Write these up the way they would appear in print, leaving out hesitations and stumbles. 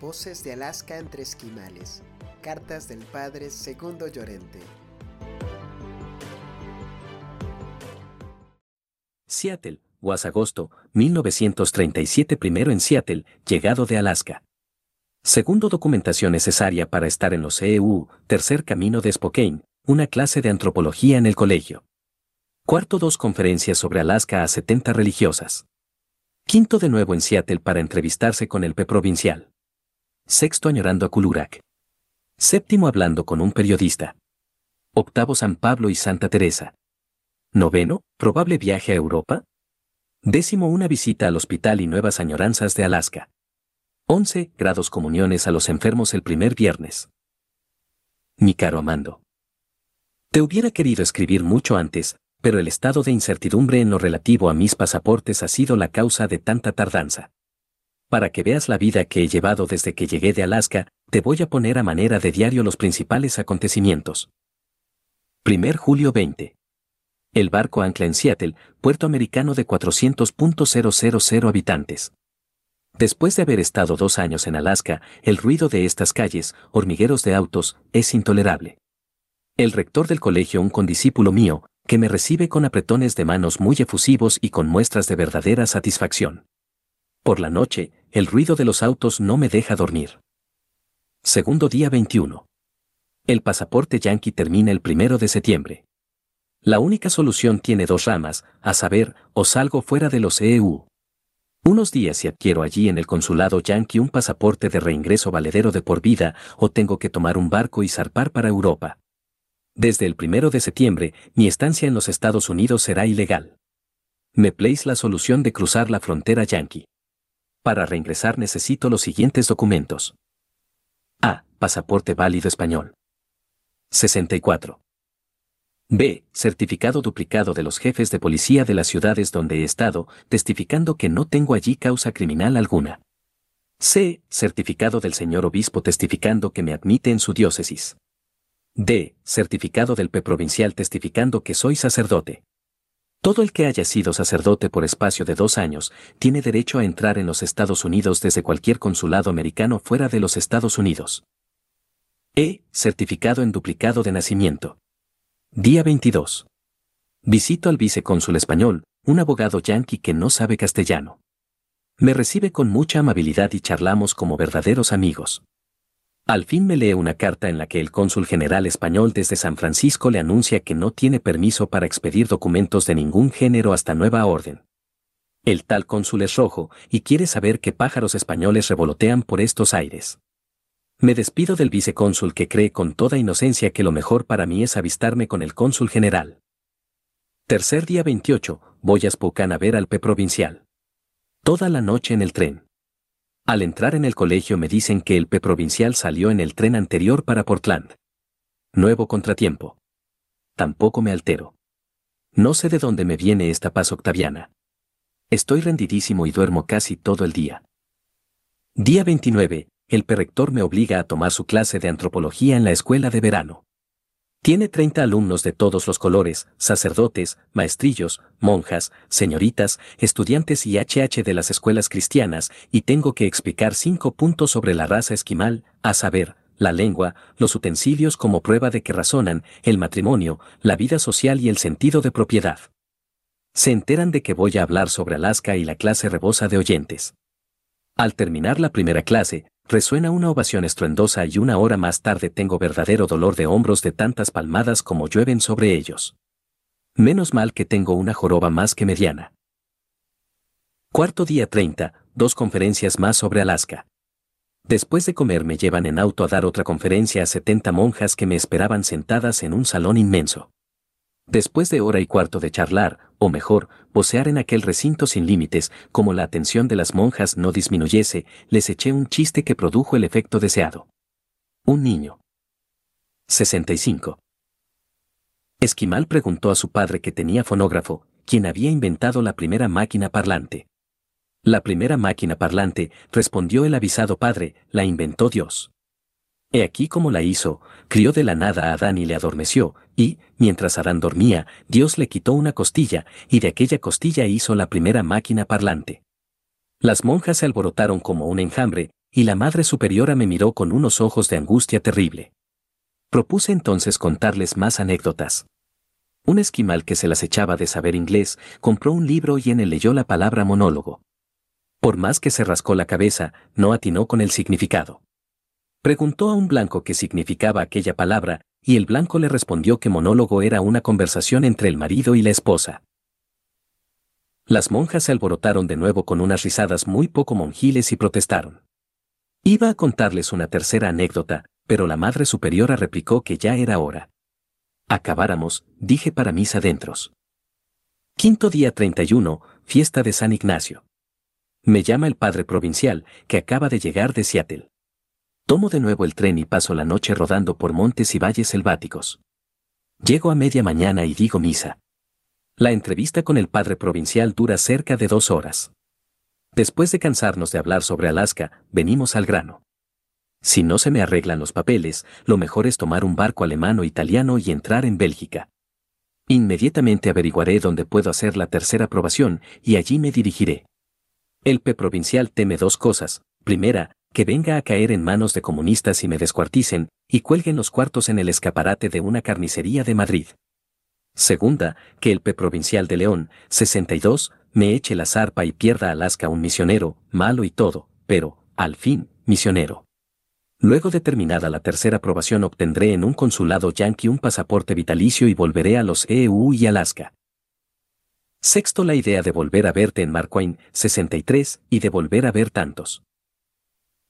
Voces de Alaska entre esquimales. Cartas del padre Segundo Llorente. Seattle, UAS, agosto 1937. Primero en Seattle, llegado de Alaska. Segundo, documentación necesaria para estar en los EU. Tercer, camino de Spokane, una clase de antropología en el colegio. Cuarto, dos conferencias sobre Alaska a 70 religiosas. Quinto, de nuevo en Seattle para entrevistarse con el preprovincial. Sexto, añorando a Kulurak. Séptimo, hablando con un periodista. Octavo, San Pablo y Santa Teresa. Noveno, probable viaje a Europa. Décimo, una visita al hospital y nuevas añoranzas de Alaska. 11. Grados, comuniones a los enfermos el primer viernes. Mi caro Amando, te hubiera querido escribir mucho antes, pero el estado de incertidumbre en lo relativo a mis pasaportes ha sido la causa de tanta tardanza. Para que veas la vida que he llevado desde que llegué de Alaska, te voy a poner a manera de diario los principales acontecimientos. 1 julio 20. El barco ancla en Seattle, puerto americano de 400.000 habitantes. Después de haber estado 2 años en Alaska, el ruido de estas calles, hormigueros de autos, es intolerable. El rector del colegio, un condiscípulo mío, que me recibe con apretones de manos muy efusivos y con muestras de verdadera satisfacción. Por la noche, el ruido de los autos no me deja dormir. Segundo día 21. El pasaporte yanqui termina el 1 de septiembre. La única solución tiene 2 ramas, a saber, o salgo fuera de los EU. Unos días y adquiero allí en el consulado yanqui un pasaporte de reingreso valedero de por vida, o tengo que tomar un barco y zarpar para Europa. Desde el 1 de septiembre, mi estancia en los Estados Unidos será ilegal. Me place la solución de cruzar la frontera yanqui. Para reingresar necesito los siguientes documentos. A. Pasaporte válido español. 64. B. Certificado duplicado de los jefes de policía de las ciudades donde he estado, testificando que no tengo allí causa criminal alguna. C. Certificado del señor obispo testificando que me admite en su diócesis. D. Certificado del preprovincial testificando que soy sacerdote. Todo el que haya sido sacerdote por espacio de 2 años tiene derecho a entrar en los Estados Unidos desde cualquier consulado americano fuera de los Estados Unidos. E. Certificado en duplicado de nacimiento. Día 22. Visito al vicecónsul español, un abogado yanqui que no sabe castellano. Me recibe con mucha amabilidad y charlamos como verdaderos amigos. Al fin me lee una carta en la que el cónsul general español desde San Francisco le anuncia que no tiene permiso para expedir documentos de ningún género hasta nueva orden. El tal cónsul es rojo y quiere saber qué pájaros españoles revolotean por estos aires. Me despido del vicecónsul que cree con toda inocencia que lo mejor para mí es avistarme con el cónsul general. Tercer día 28, voy a Spokane a ver al preprovincial. Toda la noche en el tren. Al entrar en el colegio me dicen que el preprovincial salió en el tren anterior para Portland. Nuevo contratiempo. Tampoco me altero. No sé de dónde me viene esta paz octaviana. Estoy rendidísimo y duermo casi todo el día. Día 29. El perrector me obliga a tomar su clase de antropología en la escuela de verano. Tiene 30 alumnos de todos los colores, sacerdotes, maestrillos, monjas, señoritas, estudiantes y HH de las escuelas cristianas, y tengo que explicar 5 puntos sobre la raza esquimal, a saber, la lengua, los utensilios como prueba de que razonan, el matrimonio, la vida social y el sentido de propiedad. Se enteran de que voy a hablar sobre Alaska y la clase rebosa de oyentes. Al terminar la primera clase, resuena una ovación estruendosa y 1 hora más tarde tengo verdadero dolor de hombros de tantas palmadas como llueven sobre ellos. Menos mal que tengo una joroba más que mediana. Cuarto día 30, 2 conferencias más sobre Alaska. Después de comer me llevan en auto a dar otra conferencia a 70 monjas que me esperaban sentadas en un salón inmenso. Después de 1 hora y cuarto de charlar, o mejor, vocear en aquel recinto sin límites, como la atención de las monjas no disminuyese, les eché un chiste que produjo el efecto deseado. Un niño. 65. Esquimal preguntó a su padre, que tenía fonógrafo, quién había inventado la primera máquina parlante. La primera máquina parlante, respondió el avisado padre, la inventó Dios. He aquí cómo la hizo: crió de la nada a Adán y le adormeció, y, mientras Adán dormía, Dios le quitó una costilla, y de aquella costilla hizo la primera máquina parlante. Las monjas se alborotaron como un enjambre, y la Madre Superiora me miró con unos ojos de angustia terrible. Propuse entonces contarles más anécdotas. Un esquimal que se las echaba de saber inglés compró un libro y en él leyó la palabra monólogo. Por más que se rascó la cabeza, no atinó con el significado. Preguntó a un blanco qué significaba aquella palabra, y el blanco le respondió que monólogo era una conversación entre el marido y la esposa. Las monjas se alborotaron de nuevo con unas risadas muy poco monjiles y protestaron. Iba a contarles una tercera anécdota, pero la Madre Superiora replicó que ya era hora. Acabáramos, dije para mis adentros. Quinto día 31, fiesta de San Ignacio. Me llama el padre provincial, que acaba de llegar de Seattle. Tomo de nuevo el tren y paso la noche rodando por montes y valles selváticos. Llego a media mañana y digo misa. La entrevista con el padre provincial dura cerca de 2 horas. Después de cansarnos de hablar sobre Alaska, venimos al grano. Si no se me arreglan los papeles, lo mejor es tomar un barco alemán o italiano y entrar en Bélgica. Inmediatamente averiguaré dónde puedo hacer la tercera aprobación y allí me dirigiré. El P. provincial teme 2 cosas. Primera, que venga a caer en manos de comunistas y me descuarticen y cuelguen los cuartos en el escaparate de una carnicería de Madrid. Segunda, que el P. provincial de León, 62, me eche la zarpa y pierda Alaska un misionero, malo y todo, pero, al fin, misionero. Luego de terminada la tercera aprobación obtendré en un consulado yanqui un pasaporte vitalicio y volveré a los EU y Alaska. Sexto, la idea de volver a verte en Marquine, 63, y de volver a ver tantos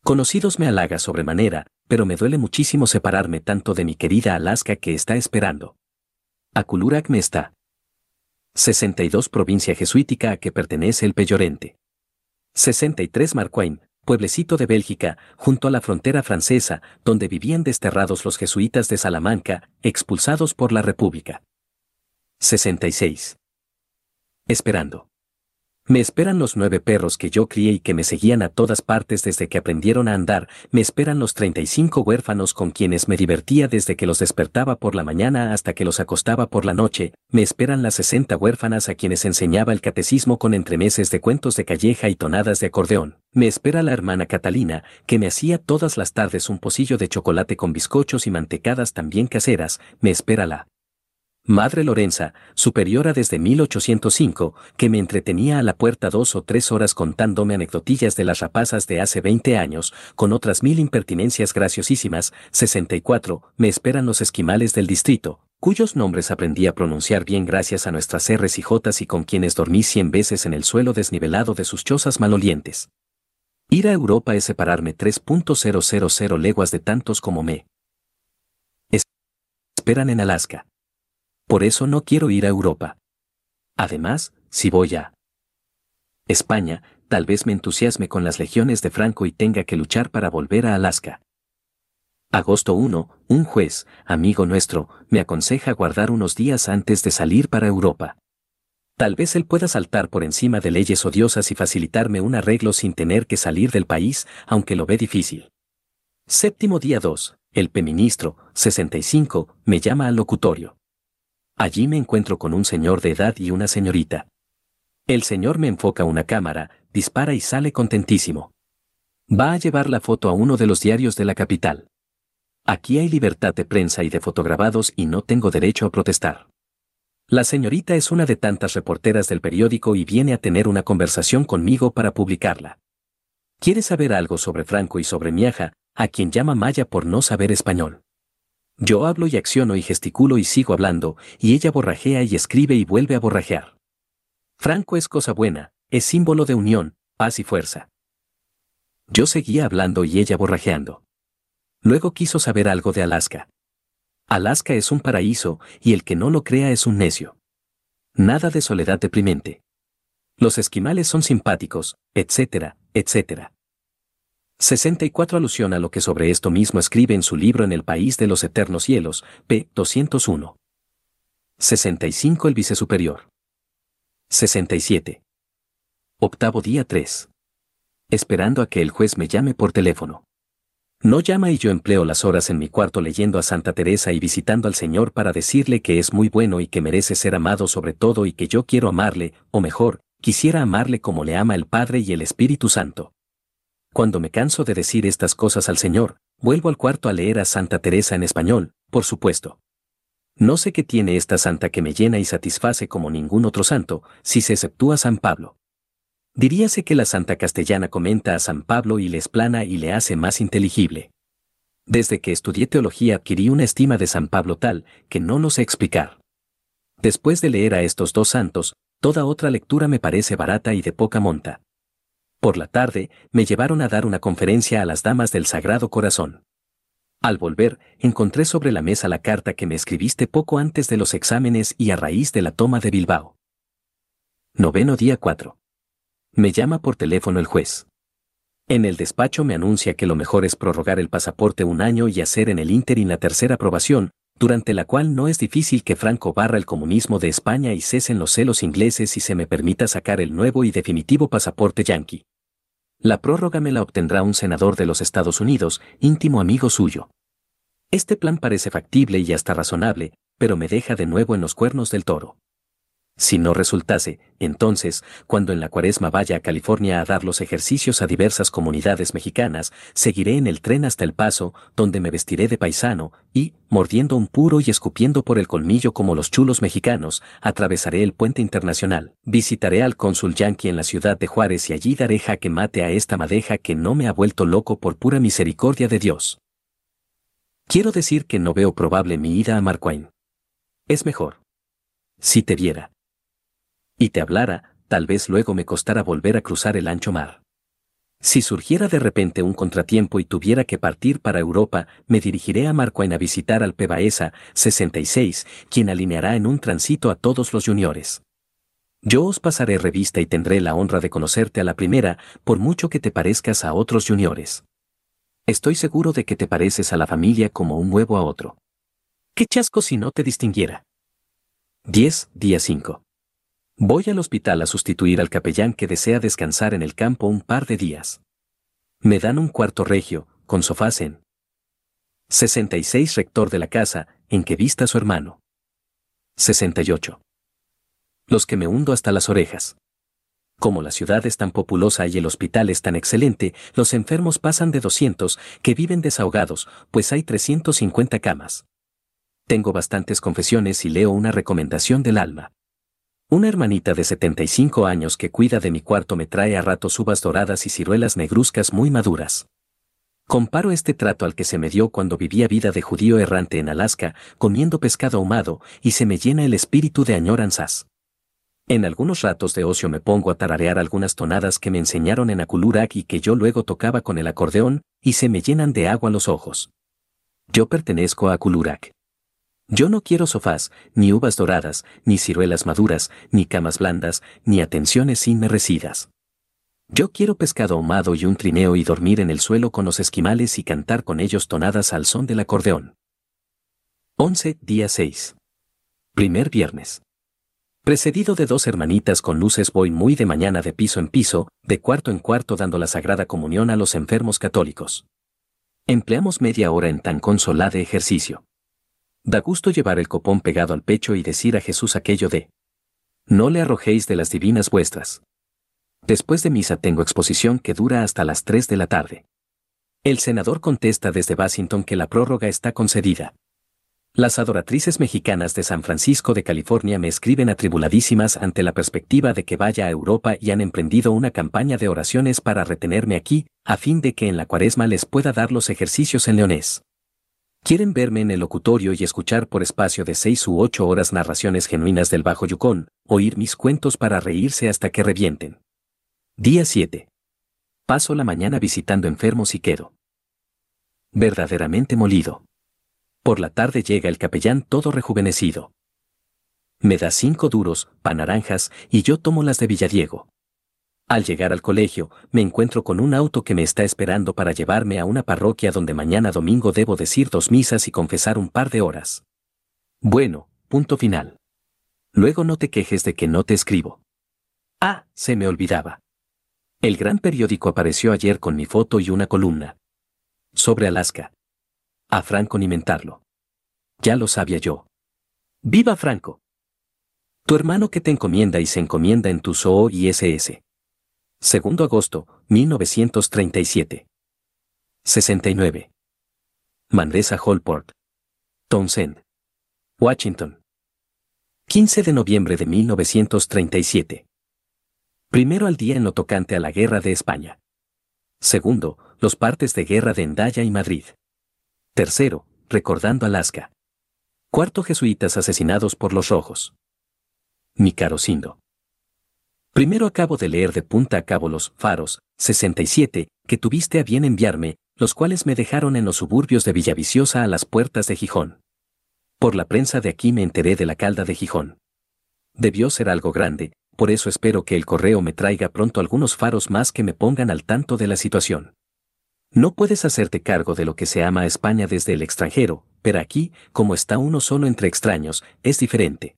conocidos me halaga sobremanera, pero me duele muchísimo separarme tanto de mi querida Alaska que está esperando. Aculurac me está. 62, provincia jesuítica a que pertenece el Peyorente. 63, Marquine, pueblecito de Bélgica, junto a la frontera francesa, donde vivían desterrados los jesuitas de Salamanca, expulsados por la República. 66. Esperando. Me esperan los 9 perros que yo crié y que me seguían a todas partes desde que aprendieron a andar, me esperan los 35 huérfanos con quienes me divertía desde que los despertaba por la mañana hasta que los acostaba por la noche, me esperan las 60 huérfanas a quienes enseñaba el catecismo con entremeses de cuentos de calleja y tonadas de acordeón, me espera la hermana Catalina, que me hacía todas las tardes un pocillo de chocolate con bizcochos y mantecadas también caseras, me espera la Madre Lorenza, superiora desde 1805, que me entretenía a la puerta 2 o 3 horas contándome anecdotillas de las rapazas de hace 20 años, con otras 1000 impertinencias graciosísimas. 64. Me esperan los esquimales del distrito, cuyos nombres aprendí a pronunciar bien gracias a nuestras R's y J's y con quienes dormí 100 veces en el suelo desnivelado de sus chozas malolientes. Ir a Europa es separarme 3,000 leguas de tantos como me esperan en Alaska. Por eso no quiero ir a Europa. Además, si voy a España, tal vez me entusiasme con las legiones de Franco y tenga que luchar para volver a Alaska. Agosto 1, un juez, amigo nuestro, me aconseja guardar unos días antes de salir para Europa. Tal vez él pueda saltar por encima de leyes odiosas y facilitarme un arreglo sin tener que salir del país, aunque lo ve difícil. Séptimo día 2, el P-ministro, 65, me llama al locutorio. Allí me encuentro con un señor de edad y una señorita. El señor me enfoca una cámara, dispara y sale contentísimo. Va a llevar la foto a uno de los diarios de la capital. Aquí hay libertad de prensa y de fotograbados y no tengo derecho a protestar. La señorita es una de tantas reporteras del periódico y viene a tener una conversación conmigo para publicarla. Quiere saber algo sobre Franco y sobre Miaja, a quien llama Maya por no saber español. Yo hablo y acciono y gesticulo y sigo hablando, y ella borrajea y escribe y vuelve a borrajear. Franco es cosa buena, es símbolo de unión, paz y fuerza. Yo seguía hablando y ella borrajeando. Luego quiso saber algo de Alaska. Alaska es un paraíso, y el que no lo crea es un necio. Nada de soledad deprimente. Los esquimales son simpáticos, etcétera, etcétera. 64. Alusión a lo que sobre esto mismo escribe en su libro En el País de los Eternos Hielos, p. 201. 65. El vicesuperior. 67. Octavo día 3. Esperando a que el juez me llame por teléfono. No llama y yo empleo las horas en mi cuarto leyendo a Santa Teresa y visitando al Señor para decirle que es muy bueno y que merece ser amado sobre todo y que yo quiero amarle, o mejor, quisiera amarle como le ama el Padre y el Espíritu Santo. Cuando me canso de decir estas cosas al Señor, vuelvo al cuarto a leer a Santa Teresa en español, por supuesto. No sé qué tiene esta santa que me llena y satisface como ningún otro santo, si se exceptúa San Pablo. Diríase que la santa castellana comenta a San Pablo y le explana y le hace más inteligible. Desde que estudié teología adquirí una estima de San Pablo tal, que no lo sé explicar. Después de leer a estos dos santos, toda otra lectura me parece barata y de poca monta. Por la tarde, me llevaron a dar una conferencia a las damas del Sagrado Corazón. Al volver, encontré sobre la mesa la carta que me escribiste poco antes de los exámenes y a raíz de la toma de Bilbao. Noveno día 4. Me llama por teléfono el juez. En el despacho me anuncia que lo mejor es prorrogar el pasaporte un año y hacer en el ínterin la tercera aprobación, durante la cual no es difícil que Franco barra el comunismo de España y cesen los celos ingleses y se me permita sacar el nuevo y definitivo pasaporte yanqui. La prórroga me la obtendrá un senador de los Estados Unidos, íntimo amigo suyo. Este plan parece factible y hasta razonable, pero me deja de nuevo en los cuernos del toro. Si no resultase, entonces, cuando en la Cuaresma vaya a California a dar los ejercicios a diversas comunidades mexicanas, seguiré en el tren hasta El Paso, donde me vestiré de paisano, y, mordiendo un puro y escupiendo por el colmillo como los chulos mexicanos, atravesaré el puente internacional. Visitaré al cónsul yanqui en la ciudad de Juárez y allí daré jaque mate a esta madeja que no me ha vuelto loco por pura misericordia de Dios. Quiero decir que no veo probable mi ida a Marquain. Es mejor. Si te viera y te hablara, tal vez luego me costara volver a cruzar el ancho mar. Si surgiera de repente un contratiempo y tuviera que partir para Europa, me dirigiré a Marquain a visitar al P. Baeza, 66, quien alineará en un tránsito a todos los juniores. Yo os pasaré revista y tendré la honra de conocerte a la primera, por mucho que te parezcas a otros juniores. Estoy seguro de que te pareces a la familia como un huevo a otro. ¡Qué chasco si no te distinguiera! 10, día 5. Voy al hospital a sustituir al capellán que desea descansar en el campo un par de días. Me dan un cuarto regio, con sofás en 66, rector de la casa, en que vista su hermano. 68. Los que me hundo hasta las orejas. Como la ciudad es tan populosa y el hospital es tan excelente, los enfermos pasan de 200, que viven desahogados, pues hay 350 camas. Tengo bastantes confesiones y leo una recomendación del alma. Una hermanita de 75 años que cuida de mi cuarto me trae a ratos uvas doradas y ciruelas negruzcas muy maduras. Comparo este trato al que se me dio cuando vivía vida de judío errante en Alaska, comiendo pescado ahumado, y se me llena el espíritu de añoranzas. En algunos ratos de ocio me pongo a tararear algunas tonadas que me enseñaron en Aculurac y que yo luego tocaba con el acordeón, y se me llenan de agua los ojos. Yo pertenezco a Aculurac. Yo no quiero sofás, ni uvas doradas, ni ciruelas maduras, ni camas blandas, ni atenciones inmerecidas. Yo quiero pescado ahumado y un trineo y dormir en el suelo con los esquimales y cantar con ellos tonadas al son del acordeón. 11, día 6. Primer viernes. Precedido de dos hermanitas con luces voy muy de mañana de piso en piso, de cuarto en cuarto dando la Sagrada Comunión a los enfermos católicos. Empleamos media hora en tan consolada ejercicio. Da gusto llevar el copón pegado al pecho y decir a Jesús aquello de «No le arrojéis de las divinas vuestras». Después de misa tengo exposición que dura hasta las 3 de la tarde. El senador contesta desde Washington que la prórroga está concedida. Las adoratrices mexicanas de San Francisco de California me escriben atribuladísimas ante la perspectiva de que vaya a Europa y han emprendido una campaña de oraciones para retenerme aquí, a fin de que en la Cuaresma les pueda dar los ejercicios en leonés. Quieren verme en el locutorio y escuchar por espacio de 6 u 8 horas narraciones genuinas del Bajo Yukon, oír mis cuentos para reírse hasta que revienten. Día 7. Paso la mañana visitando enfermos y quedo verdaderamente molido. Por la tarde llega el capellán todo rejuvenecido. Me da 5 duros, pan naranjas, y yo tomo las de Villadiego. Al llegar al colegio, me encuentro con un auto que me está esperando para llevarme a una parroquia donde mañana domingo debo decir 2 misas y confesar un par de horas. Bueno, punto final. Luego no te quejes de que no te escribo. Ah, se me olvidaba. El gran periódico apareció ayer con mi foto y una columna. Sobre Alaska. A Franco ni mentarlo. Ya lo sabía yo. ¡Viva Franco! Tu hermano que te encomienda y se encomienda en tu SOS. 2 agosto, 1937. 69. Manresa Holport, Townsend, Washington. 15 de noviembre de 1937. Primero al día en lo tocante a la Guerra de España. Segundo, los partes de guerra de Endaya y Madrid. Tercero, recordando Alaska. Cuarto, jesuitas asesinados por los rojos. Nicarocindo. Primero acabo de leer de punta a cabo los Faros, 67, que tuviste a bien enviarme, los cuales me dejaron en los suburbios de Villaviciosa a las puertas de Gijón. Por la prensa de aquí me enteré de la calda de Gijón. Debió ser algo grande, por eso espero que el correo me traiga pronto algunos faros más que me pongan al tanto de la situación. No puedes hacerte cargo de lo que se ama a España desde el extranjero, pero aquí, como está uno solo entre extraños, es diferente.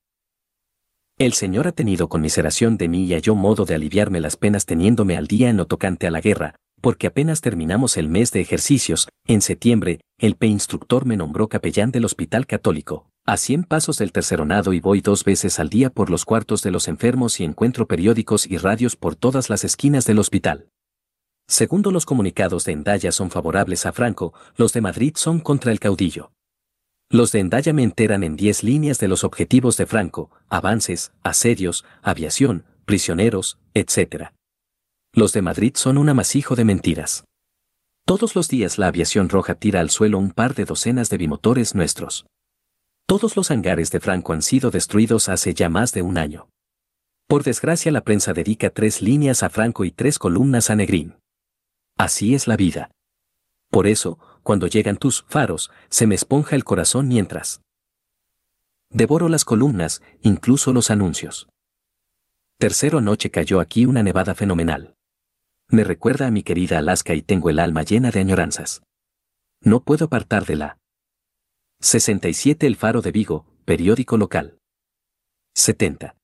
El Señor ha tenido conmiseración de mí y halló modo de aliviarme las penas teniéndome al día en lo tocante a la guerra, porque apenas terminamos el mes de ejercicios, en septiembre, el instructor me nombró capellán del Hospital Católico, a 100 pasos del terceronado, y voy 2 veces al día por los cuartos de los enfermos y encuentro periódicos y radios por todas las esquinas del hospital. Segundo, los comunicados de Endaya son favorables a Franco, los de Madrid son contra el caudillo. Los de Endaya me enteran en 10 líneas de los objetivos de Franco, avances, asedios, aviación, prisioneros, etc. Los de Madrid son un amasijo de mentiras. Todos los días la aviación roja tira al suelo un par de docenas de bimotores nuestros. Todos los hangares de Franco han sido destruidos hace ya más de un año. Por desgracia, la prensa dedica 3 líneas a Franco y 3 columnas a Negrín. Así es la vida. Por eso, cuando llegan tus faros, se me esponja el corazón mientras devoro las columnas, incluso los anuncios. Tercero, anoche cayó aquí una nevada fenomenal. Me recuerda a mi querida Alaska y tengo el alma llena de añoranzas. No puedo apartar de la 67 el Faro de Vigo, periódico local. 70.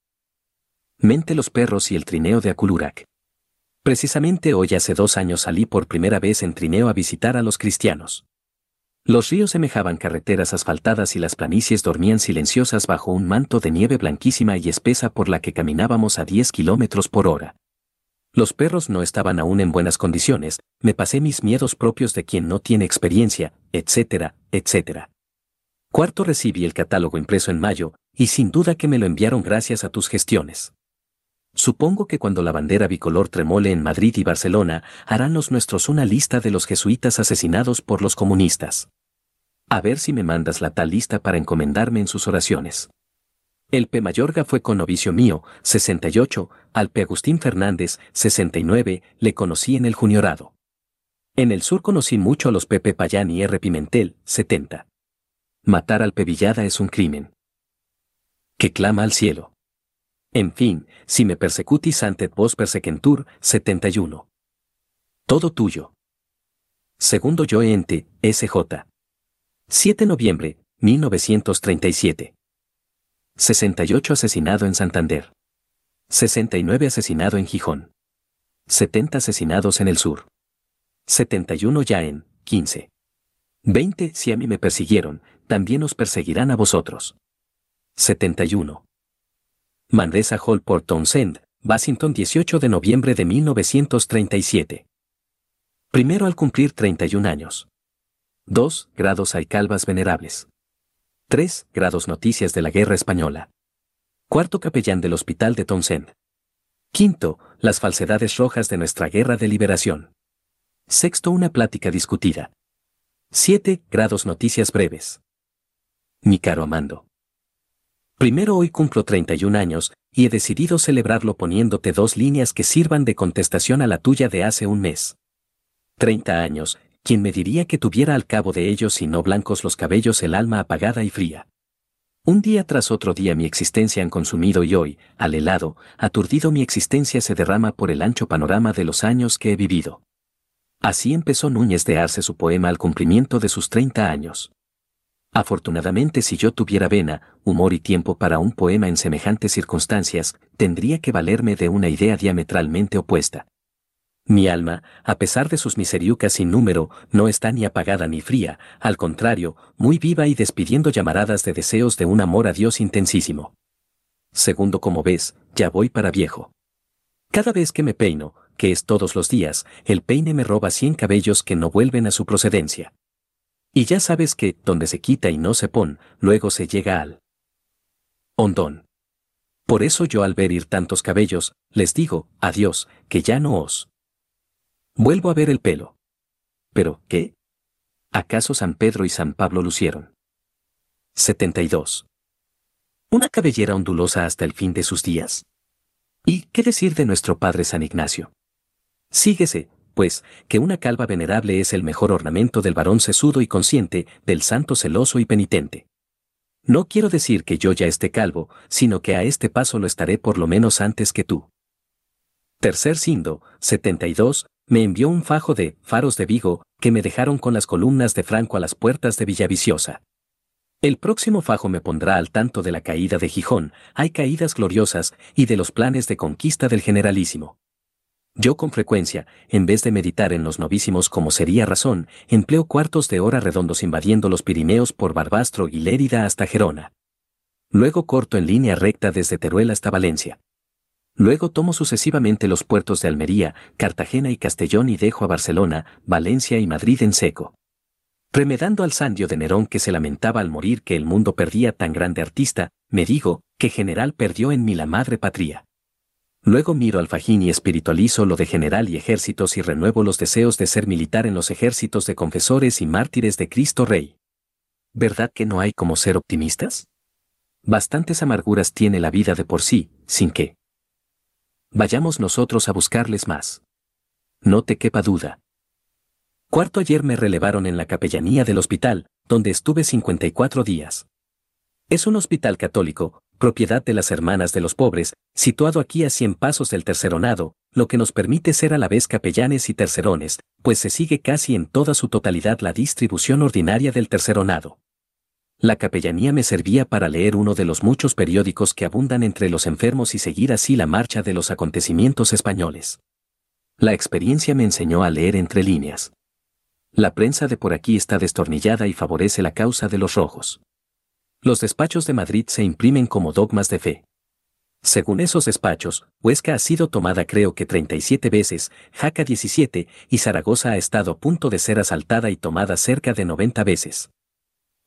Mente los perros y el trineo de Aculurac. Precisamente hoy hace 2 años salí por primera vez en trineo a visitar a los cristianos. Los ríos semejaban carreteras asfaltadas y las planicies dormían silenciosas bajo un manto de nieve blanquísima y espesa por la que caminábamos a 10 km/h. Los perros no estaban aún en buenas condiciones, me pasé mis miedos propios de quien no tiene experiencia, etcétera, etcétera. Cuarto, recibí el catálogo impreso en mayo, y sin duda que me lo enviaron gracias a tus gestiones. Supongo que cuando la bandera bicolor tremole en Madrid y Barcelona, harán los nuestros una lista de los jesuitas asesinados por los comunistas. A ver si me mandas la tal lista para encomendarme en sus oraciones. El P. Mayorga fue con novicio mío, 68, al P. Agustín Fernández, 69, le conocí en el Juniorado. En el sur conocí mucho a los P. P. Payán y R. Pimentel, 70. Matar al P. Villada es un crimen que clama al cielo. En fin, si me persecutis ante vos persequentur, 71. Todo tuyo. Segundo, yo ente, SJ. 7 de noviembre, 1937. 68 asesinado en Santander. 69 asesinado en Gijón. 70 asesinados en el sur. 71 ya en, 15. 20 si a mí me persiguieron, también os perseguirán a vosotros. 71. Manresa Holport Townsend, Washington, 18 de noviembre de 1937. Primero al cumplir 31 años. 2. Grados hay calvas venerables. 3. Grados noticias de la guerra española. 4. Capellán del hospital de Townsend. 5. Las falsedades rojas de nuestra guerra de liberación. 6. Una plática discutida. 7. Grados noticias breves. Mi caro Amando. Primero, hoy cumplo 31 años, y he decidido celebrarlo poniéndote 2 líneas que sirvan de contestación a la tuya de hace un mes. 30 años, ¿quién me diría que tuviera al cabo de ellos, si no blancos los cabellos, el alma apagada y fría? Un día tras otro día mi existencia han consumido y hoy, al helado, aturdido mi existencia se derrama por el ancho panorama de los años que he vivido. Así empezó Núñez de Arce su poema al cumplimiento de sus 30 años. Afortunadamente, si yo tuviera vena, humor y tiempo para un poema en semejantes circunstancias, tendría que valerme de una idea diametralmente opuesta. Mi alma, a pesar de sus miseriucas sin número, no está ni apagada ni fría, al contrario, muy viva y despidiendo llamaradas de deseos de un amor a Dios intensísimo. Segundo, como ves, ya voy para viejo. Cada vez que me peino, que es todos los días, el peine me roba 100 cabellos que no vuelven a su procedencia. Y ya sabes que, donde se quita y no se pone, luego se llega al hondón. Por eso yo al ver ir tantos cabellos, les digo, adiós, que ya no os vuelvo a ver el pelo. ¿Pero qué? ¿Acaso San Pedro y San Pablo lucieron? 72. Una cabellera ondulosa hasta el fin de sus días. ¿Y qué decir de nuestro padre San Ignacio? Síguese, pues, que una calva venerable es el mejor ornamento del varón sesudo y consciente, del santo celoso y penitente. No quiero decir que yo ya esté calvo, sino que a este paso lo estaré por lo menos antes que tú. Tercer Sindo, 72, me envió un fajo de faros de Vigo, que me dejaron con las columnas de Franco a las puertas de Villaviciosa. El próximo fajo me pondrá al tanto de la caída de Gijón, hay caídas gloriosas, y de los planes de conquista del generalísimo. Yo con frecuencia, en vez de meditar en los novísimos como sería razón, empleo cuartos de hora redondos invadiendo los Pirineos por Barbastro y Lérida hasta Gerona. Luego corto en línea recta desde Teruel hasta Valencia. Luego tomo sucesivamente los puertos de Almería, Cartagena y Castellón y dejo a Barcelona, Valencia y Madrid en seco. Remedando al sandio de Nerón que se lamentaba al morir que el mundo perdía tan grande artista, me digo, que general perdió en mí la madre patria. Luego miro al fajín y espiritualizo lo de general y ejércitos y renuevo los deseos de ser militar en los ejércitos de confesores y mártires de Cristo Rey. ¿Verdad que no hay como ser optimistas? Bastantes amarguras tiene la vida de por sí, sin que vayamos nosotros a buscarles más. No te quepa duda. Cuarto, ayer me relevaron en la capellanía del hospital, donde estuve 54 días. Es un hospital católico, propiedad de las hermanas de los pobres, situado aquí a 100 pasos del terceronado, lo que nos permite ser a la vez capellanes y tercerones, pues se sigue casi en toda su totalidad la distribución ordinaria del terceronado. La capellanía me servía para leer uno de los muchos periódicos que abundan entre los enfermos y seguir así la marcha de los acontecimientos españoles. La experiencia me enseñó a leer entre líneas. La prensa de por aquí está destornillada y favorece la causa de los rojos. Los despachos de Madrid se imprimen como dogmas de fe. Según esos despachos, Huesca ha sido tomada creo que 37 veces, Jaca 17, y Zaragoza ha estado a punto de ser asaltada y tomada cerca de 90 veces.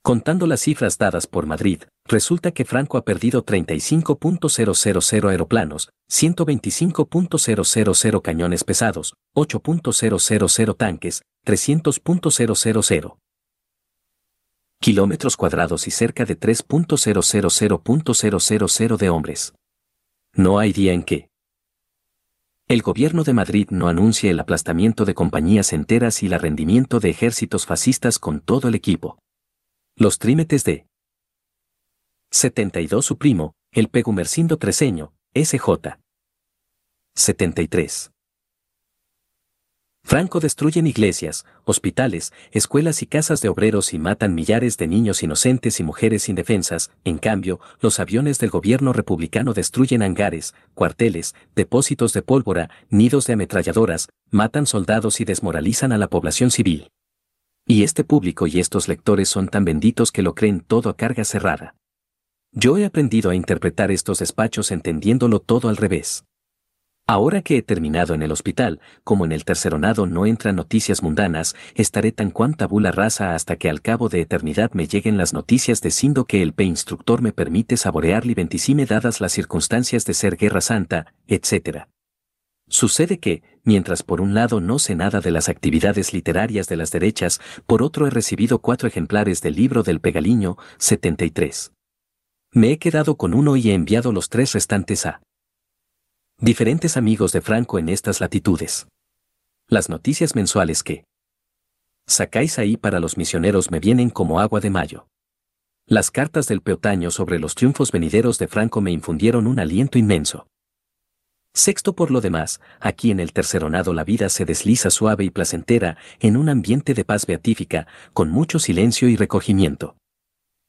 Contando las cifras dadas por Madrid, resulta que Franco ha perdido 35.000 aeroplanos, 125.000 cañones pesados, 8.000 tanques, 300.000 kilómetros cuadrados y cerca de 3.000.000 de hombres. No hay día en que el gobierno de Madrid no anuncie el aplastamiento de compañías enteras y el rendimiento de ejércitos fascistas con todo el equipo. Los trímetes de 72 su primo, el Pegumercindo Treseño, S.J. 73. Franco destruyen iglesias, hospitales, escuelas y casas de obreros y matan millares de niños inocentes y mujeres indefensas. En cambio, los aviones del gobierno republicano destruyen hangares, cuarteles, depósitos de pólvora, nidos de ametralladoras, matan soldados y desmoralizan a la población civil. Y este público y estos lectores son tan benditos que lo creen todo a carga cerrada. Yo he aprendido a interpretar estos despachos entendiéndolo todo al revés. Ahora que he terminado en el hospital, como en el terceronado no entran noticias mundanas, estaré tan cuan tabula rasa hasta que al cabo de eternidad me lleguen las noticias de Sindo que el P-instructor me permite saborear libendicime dadas las circunstancias de ser guerra santa, etc. Sucede que, mientras por un lado no sé nada de las actividades literarias de las derechas, por otro he recibido 4 ejemplares del libro del Pegaliño, 73. Me he quedado con uno y he enviado los 3 restantes a diferentes amigos de Franco en estas latitudes. Las noticias mensuales que sacáis ahí para los misioneros me vienen como agua de mayo. Las cartas del Peotaño sobre los triunfos venideros de Franco me infundieron un aliento inmenso. Sexto, por lo demás, aquí en el terceronado la vida se desliza suave y placentera, en un ambiente de paz beatífica, con mucho silencio y recogimiento.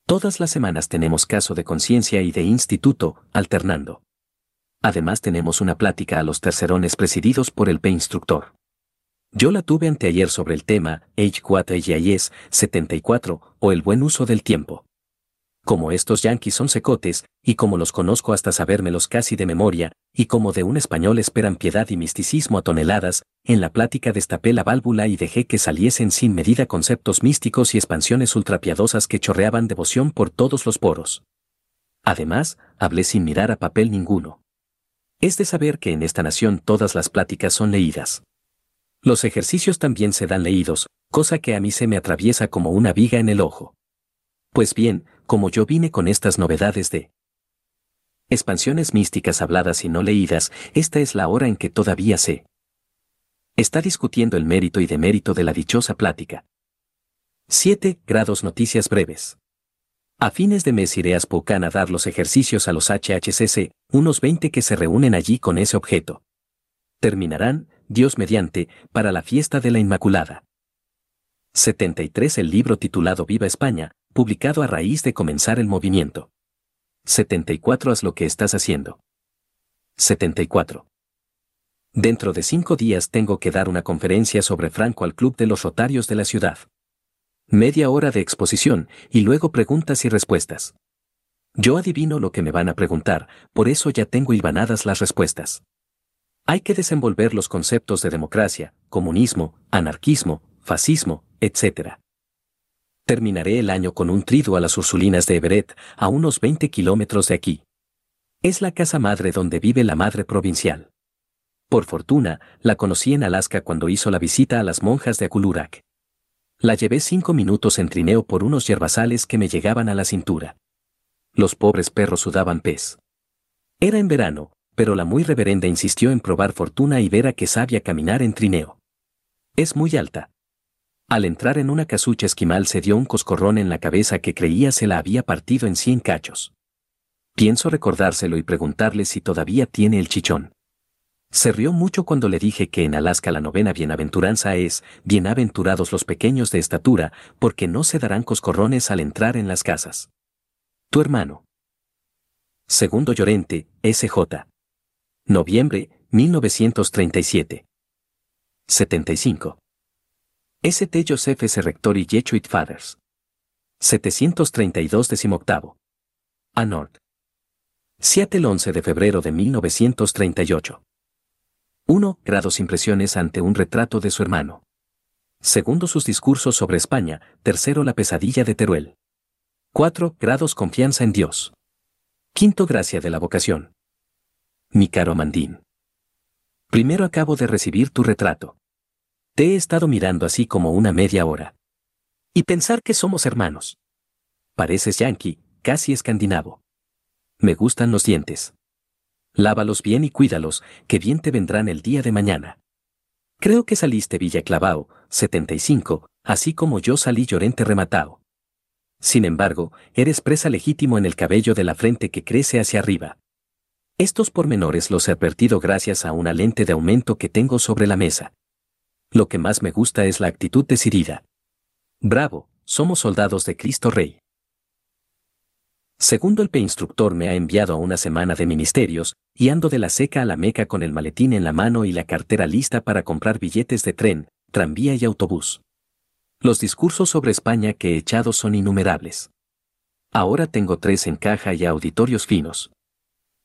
Todas las semanas tenemos caso de conciencia y de instituto, alternando. Además tenemos una plática a los tercerones presididos por el P-instructor. Yo la tuve anteayer sobre el tema H4 y IS 74, o el buen uso del tiempo. como estos yanquis son secotes, y como los conozco hasta sabérmelos casi de memoria, y como de un español esperan piedad y misticismo a toneladas, en la plática destapé la válvula y dejé que saliesen sin medida conceptos místicos y expansiones ultrapiadosas que chorreaban devoción por todos los poros. Además, hablé sin mirar a papel ninguno. Es de saber que en esta nación todas las pláticas son leídas. Los ejercicios también se dan leídos, cosa que a mí se me atraviesa como una viga en el ojo. Pues bien, como yo vine con estas novedades de expansiones místicas habladas y no leídas, esta es la hora en que todavía se está discutiendo el mérito y demérito de la dichosa plática. 7. Noticias breves. A fines de mes iré a Spokane a dar los ejercicios a los HHCC, unos 20 que se reúnen allí con ese objeto. Terminarán, Dios mediante, para la fiesta de la Inmaculada. 73. El libro titulado Viva España, publicado a raíz de comenzar el movimiento. 74. Haz lo que estás haciendo. 74. Dentro de 5 días tengo que dar una conferencia sobre Franco al Club de los Rotarios de la ciudad. Media hora de exposición, y luego preguntas y respuestas. Yo adivino lo que me van a preguntar, por eso ya tengo hilvanadas las respuestas. Hay que desenvolver los conceptos de democracia, comunismo, anarquismo, fascismo, etc. Terminaré el año con un triduo a las Ursulinas de Everett, a unos 20 kilómetros de aquí. Es la casa madre donde vive la madre provincial. Por fortuna, la conocí en Alaska cuando hizo la visita a las monjas de Aculurac. La llevé 5 minutos en trineo por unos yerbazales que me llegaban a la cintura. Los pobres perros sudaban pez. Era en verano, pero la muy reverenda insistió en probar fortuna y ver a qué sabía caminar en trineo. Es muy alta. Al entrar en una casucha esquimal se dio un coscorrón en la cabeza que creía se la había partido en 100 cachos. Pienso recordárselo y preguntarle si todavía tiene el chichón. Se rió mucho cuando le dije que en Alaska la novena bienaventuranza es bienaventurados los pequeños de estatura, porque no se darán coscorrones al entrar en las casas. Tu hermano. Segundo Llorente, S.J. Noviembre, 1937. 75. St. Joseph S. Rector y Jesuit Fathers. 732 18. A North. Seattle, 11 de febrero de 1938. 1. Impresiones ante un retrato de su hermano. 2. Sus discursos sobre España. 3. La pesadilla de Teruel. 4. Confianza en Dios. 5. Gracia de la vocación. Mi caro Mandín. Primero acabo de recibir tu retrato. Te he estado mirando así como una media hora. Y pensar que somos hermanos. Pareces yanqui, casi escandinavo. Me gustan los dientes. Lávalos bien y cuídalos, que bien te vendrán el día de mañana. Creo que saliste Villa Clavao, 75, así como yo salí Llorente Rematao. Sin embargo, eres presa legítimo en el cabello de la frente que crece hacia arriba. Estos pormenores los he advertido gracias a una lente de aumento que tengo sobre la mesa. Lo que más me gusta es la actitud decidida. Bravo, somos soldados de Cristo Rey. Segundo el instructor me ha enviado a una semana de ministerios, y ando de la Seca a la Meca con el maletín en la mano y la cartera lista para comprar billetes de tren, tranvía y autobús. Los discursos sobre España que he echado son innumerables. Ahora tengo 3 en caja y a auditorios finos.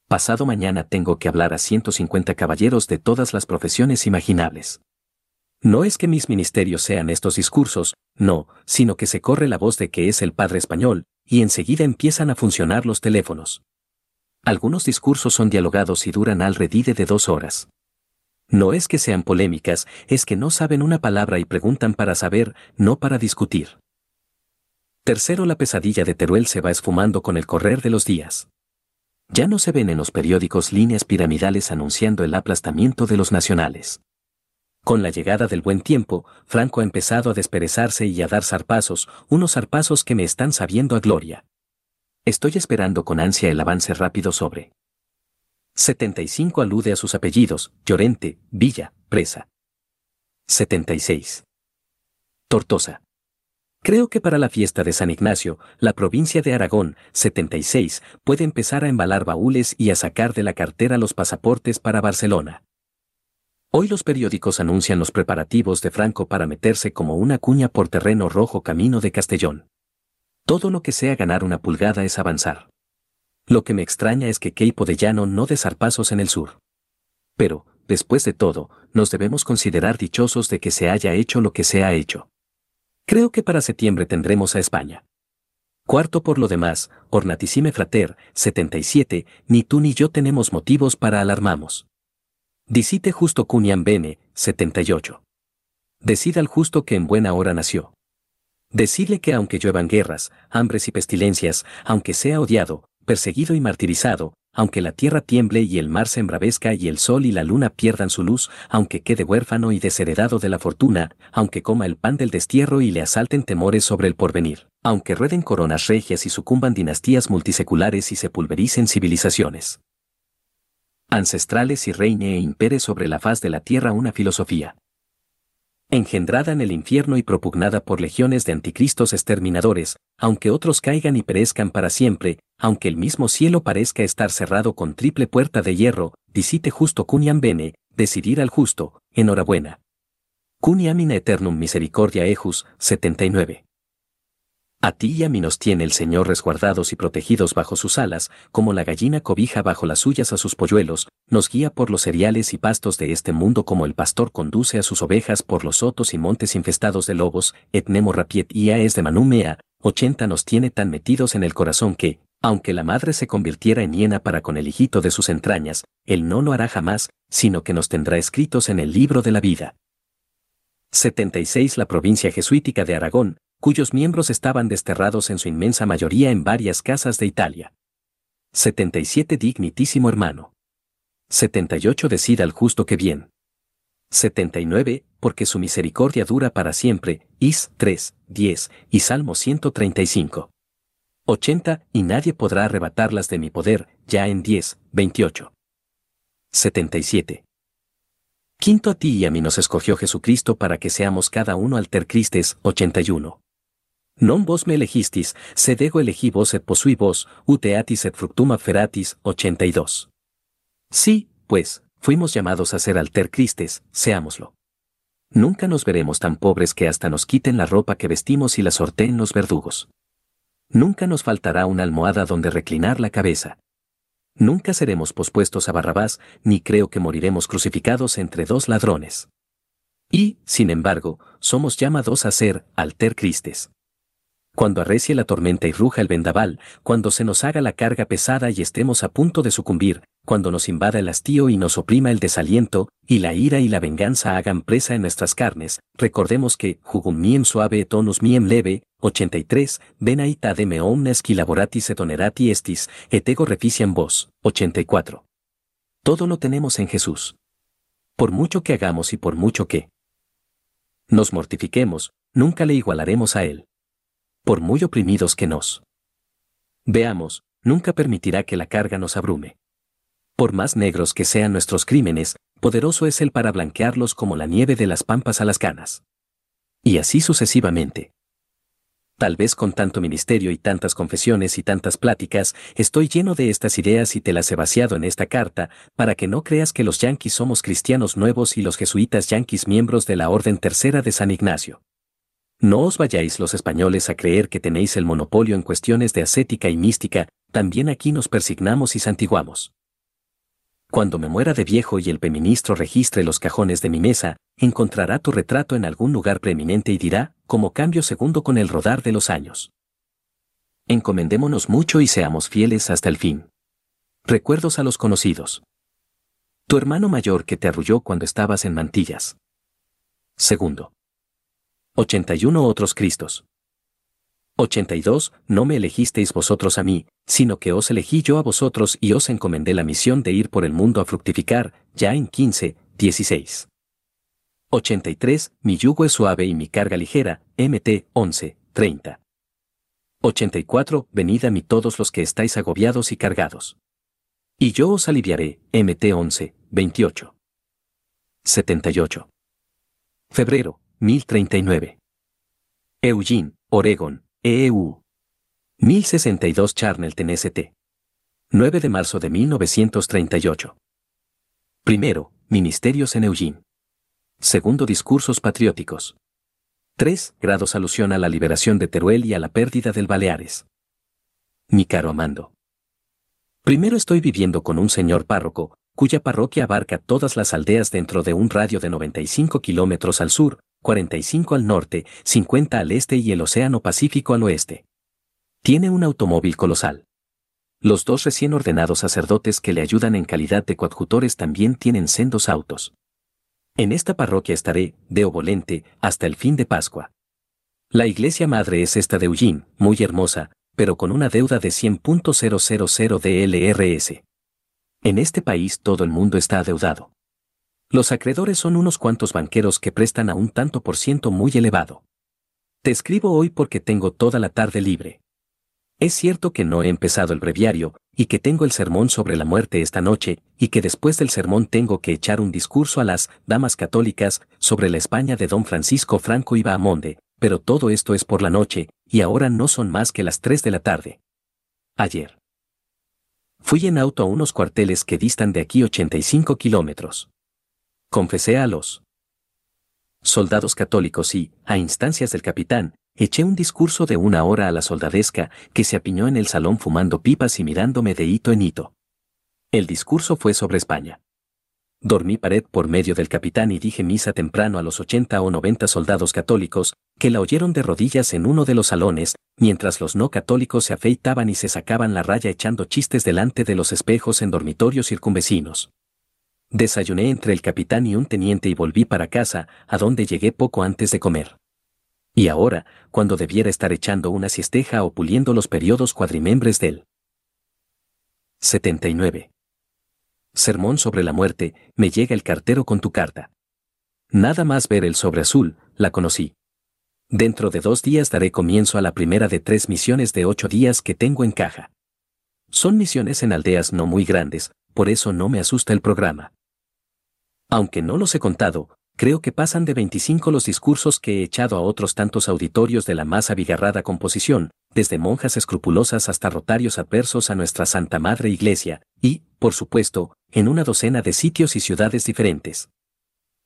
Pasado mañana tengo que hablar a 150 caballeros de todas las profesiones imaginables. No es que mis ministerios sean estos discursos, no, sino que se corre la voz de que es el padre español, y enseguida empiezan a funcionar los teléfonos. Algunos discursos son dialogados y duran alrededor de 2 horas. No es que sean polémicas, es que no saben una palabra y preguntan para saber, no para discutir. 3. La pesadilla de Teruel se va esfumando con el correr de los días. Ya no se ven en los periódicos líneas piramidales anunciando el aplastamiento de los nacionales. Con la llegada del buen tiempo, Franco ha empezado a desperezarse y a dar zarpazos, unos zarpazos que me están sabiendo a gloria. Estoy esperando con ansia el avance rápido sobre. 75. Alude a sus apellidos, Llorente, Villa, Presa. 76. Tortosa. Creo que para la fiesta de San Ignacio, la provincia de Aragón, 76, puede empezar a embalar baúles y a sacar de la cartera los pasaportes para Barcelona. Hoy los periódicos anuncian los preparativos de Franco para meterse como una cuña por terreno rojo camino de Castellón. Todo lo que sea ganar una pulgada es avanzar. Lo que me extraña es que Keipo de Llano no dé zarpazos en el sur. Pero, después de todo, nos debemos considerar dichosos de que se haya hecho lo que se ha hecho. Creo que para septiembre tendremos a España. Cuarto por lo demás, Ornatisime Frater, 77, ni tú ni yo tenemos motivos para alarmarnos. Dicite justo Cuniam Bene, 78. Decid al justo que en buena hora nació. Decidle que aunque lluevan guerras, hambres y pestilencias, aunque sea odiado, perseguido y martirizado, aunque la tierra tiemble y el mar se embravezca y el sol y la luna pierdan su luz, aunque quede huérfano y desheredado de la fortuna, aunque coma el pan del destierro y le asalten temores sobre el porvenir, aunque rueden coronas regias y sucumban dinastías multiseculares y se pulvericen civilizaciones ancestrales y reine e impere sobre la faz de la tierra una filosofía engendrada en el infierno y propugnada por legiones de anticristos exterminadores, aunque otros caigan y perezcan para siempre, aunque el mismo cielo parezca estar cerrado con triple puerta de hierro, dicite justo Cuniam Bene, decidir al justo, enhorabuena. Cuniam in eternum misericordia ejus, 79. A ti y a mí nos tiene el Señor resguardados y protegidos bajo sus alas, como la gallina cobija bajo las suyas a sus polluelos, nos guía por los cereales y pastos de este mundo como el pastor conduce a sus ovejas por los sotos y montes infestados de lobos, et nemo rapiet ia es de manumea, 80 nos tiene tan metidos en el corazón que, aunque la madre se convirtiera en hiena para con el hijito de sus entrañas, él no lo hará jamás, sino que nos tendrá escritos en el libro de la vida. 76 La provincia jesuítica de Aragón, cuyos miembros estaban desterrados en su inmensa mayoría en varias casas de Italia. 77 Dignitísimo hermano. 78 Decida al justo que bien. 79 Porque su misericordia dura para siempre, Is 3, 10, y Salmo 135. 80 Y nadie podrá arrebatarlas de mi poder, ya en 10, 28. 77 Quinto a ti y a mí nos escogió Jesucristo para que seamos cada uno alter Christes, 81. Non vos me elegistis, sed ego elegí vos et posui vos, ut eatis et fructum afferatis, 82. Sí, pues, fuimos llamados a ser alter Christes, seámoslo. Nunca nos veremos tan pobres que hasta nos quiten la ropa que vestimos y la sorteen los verdugos. Nunca nos faltará una almohada donde reclinar la cabeza. Nunca seremos pospuestos a Barrabás, ni creo que moriremos crucificados entre dos ladrones. Y, sin embargo, somos llamados a ser alter Christes. Cuando arrecie la tormenta y ruja el vendaval, cuando se nos haga la carga pesada y estemos a punto de sucumbir, cuando nos invada el hastío y nos oprima el desaliento, y la ira y la venganza hagan presa en nuestras carnes, recordemos que, jugum miem suave et onus miem leve, 83, ven aitade me omnes qui laboratis et onerati estis, et ego reficiam vos, 84. Todo lo tenemos en Jesús. Por mucho que hagamos y por mucho que nos mortifiquemos, nunca le igualaremos a Él. Por muy oprimidos que nos veamos, nunca permitirá que la carga nos abrume. Por más negros que sean nuestros crímenes, poderoso es Él para blanquearlos como la nieve de las pampas a las canas. Y así sucesivamente. Tal vez con tanto ministerio y tantas confesiones y tantas pláticas, estoy lleno de estas ideas y te las he vaciado en esta carta, para que no creas que los yanquis somos cristianos nuevos y los jesuitas yanquis miembros de la Orden Tercera de San Ignacio. No os vayáis los españoles a creer que tenéis el monopolio en cuestiones de ascética y mística, también aquí nos persignamos y santiguamos. Cuando me muera de viejo y el preministro registre los cajones de mi mesa, encontrará tu retrato en algún lugar preeminente y dirá, como cambio segundo con el rodar de los años. Encomendémonos mucho y seamos fieles hasta el fin. Recuerdos a los conocidos. Tu hermano mayor que te arrulló cuando estabas en mantillas. Segundo. 81 Otros Cristos. 82 No me elegisteis vosotros a mí, sino que os elegí yo a vosotros y os encomendé la misión de ir por el mundo a fructificar, ya en 15, 16. 83 Mi yugo es suave y mi carga ligera, MT 11, 30. 84 Venid a mí todos los que estáis agobiados y cargados. Y yo os aliviaré, MT 11, 28. 78. Febrero. 1039. Eugene, Oregon, EU. 1062 Charnelton St. 9 de marzo de 1938. Primero, Ministerios en Eugene. Segundo, Discursos patrióticos. 3 grados alusión a la liberación de Teruel y a la pérdida del Baleares. Mi caro Amando. Primero estoy viviendo con un señor párroco, cuya parroquia abarca todas las aldeas dentro de un radio de 95 kilómetros al sur, 45 al norte, 50 al este y el Océano Pacífico al oeste. Tiene un automóvil colosal. Los dos recién ordenados sacerdotes que le ayudan en calidad de coadjutores también tienen sendos autos. En esta parroquia estaré, de ovolente, hasta el fin de Pascua. La iglesia madre es esta de Ullín, muy hermosa, pero con una deuda de 100.000 DLRS. En este país todo el mundo está adeudado. Los acreedores son unos cuantos banqueros que prestan a un tanto por ciento muy elevado. Te escribo hoy porque tengo toda la tarde libre. Es cierto que no he empezado el breviario, y que tengo el sermón sobre la muerte esta noche, y que después del sermón tengo que echar un discurso a las damas católicas sobre la España de don Francisco Franco y Bahamonde, pero todo esto es por la noche, y ahora no son más que las 3 de la tarde. Ayer fui en auto a unos cuarteles que distan de aquí 85 kilómetros. Confesé a los soldados católicos y, a instancias del capitán, eché un discurso de una hora a la soldadesca, que se apiñó en el salón fumando pipas y mirándome de hito en hito. El discurso fue sobre España. Dormí pared por medio del capitán y dije misa temprano a los 80 o 90 soldados católicos, que la oyeron de rodillas en uno de los salones, mientras los no católicos se afeitaban y se sacaban la raya echando chistes delante de los espejos en dormitorios circunvecinos. Desayuné entre el capitán y un teniente y volví para casa, a donde llegué poco antes de comer. Y ahora, cuando debiera estar echando una siesteja o puliendo los periodos cuadrimembres del 79. Sermón sobre la muerte, me llega el cartero con tu carta. Nada más ver el sobre azul, la conocí. Dentro de 2 días daré comienzo a la primera de 3 misiones de 8 días que tengo en caja. Son misiones en aldeas no muy grandes, por eso no me asusta el programa. Aunque no los he contado, creo que pasan de 25 los discursos que he echado a otros tantos auditorios de la más abigarrada composición, desde monjas escrupulosas hasta rotarios adversos a nuestra Santa Madre Iglesia, y, por supuesto, en una docena de sitios y ciudades diferentes.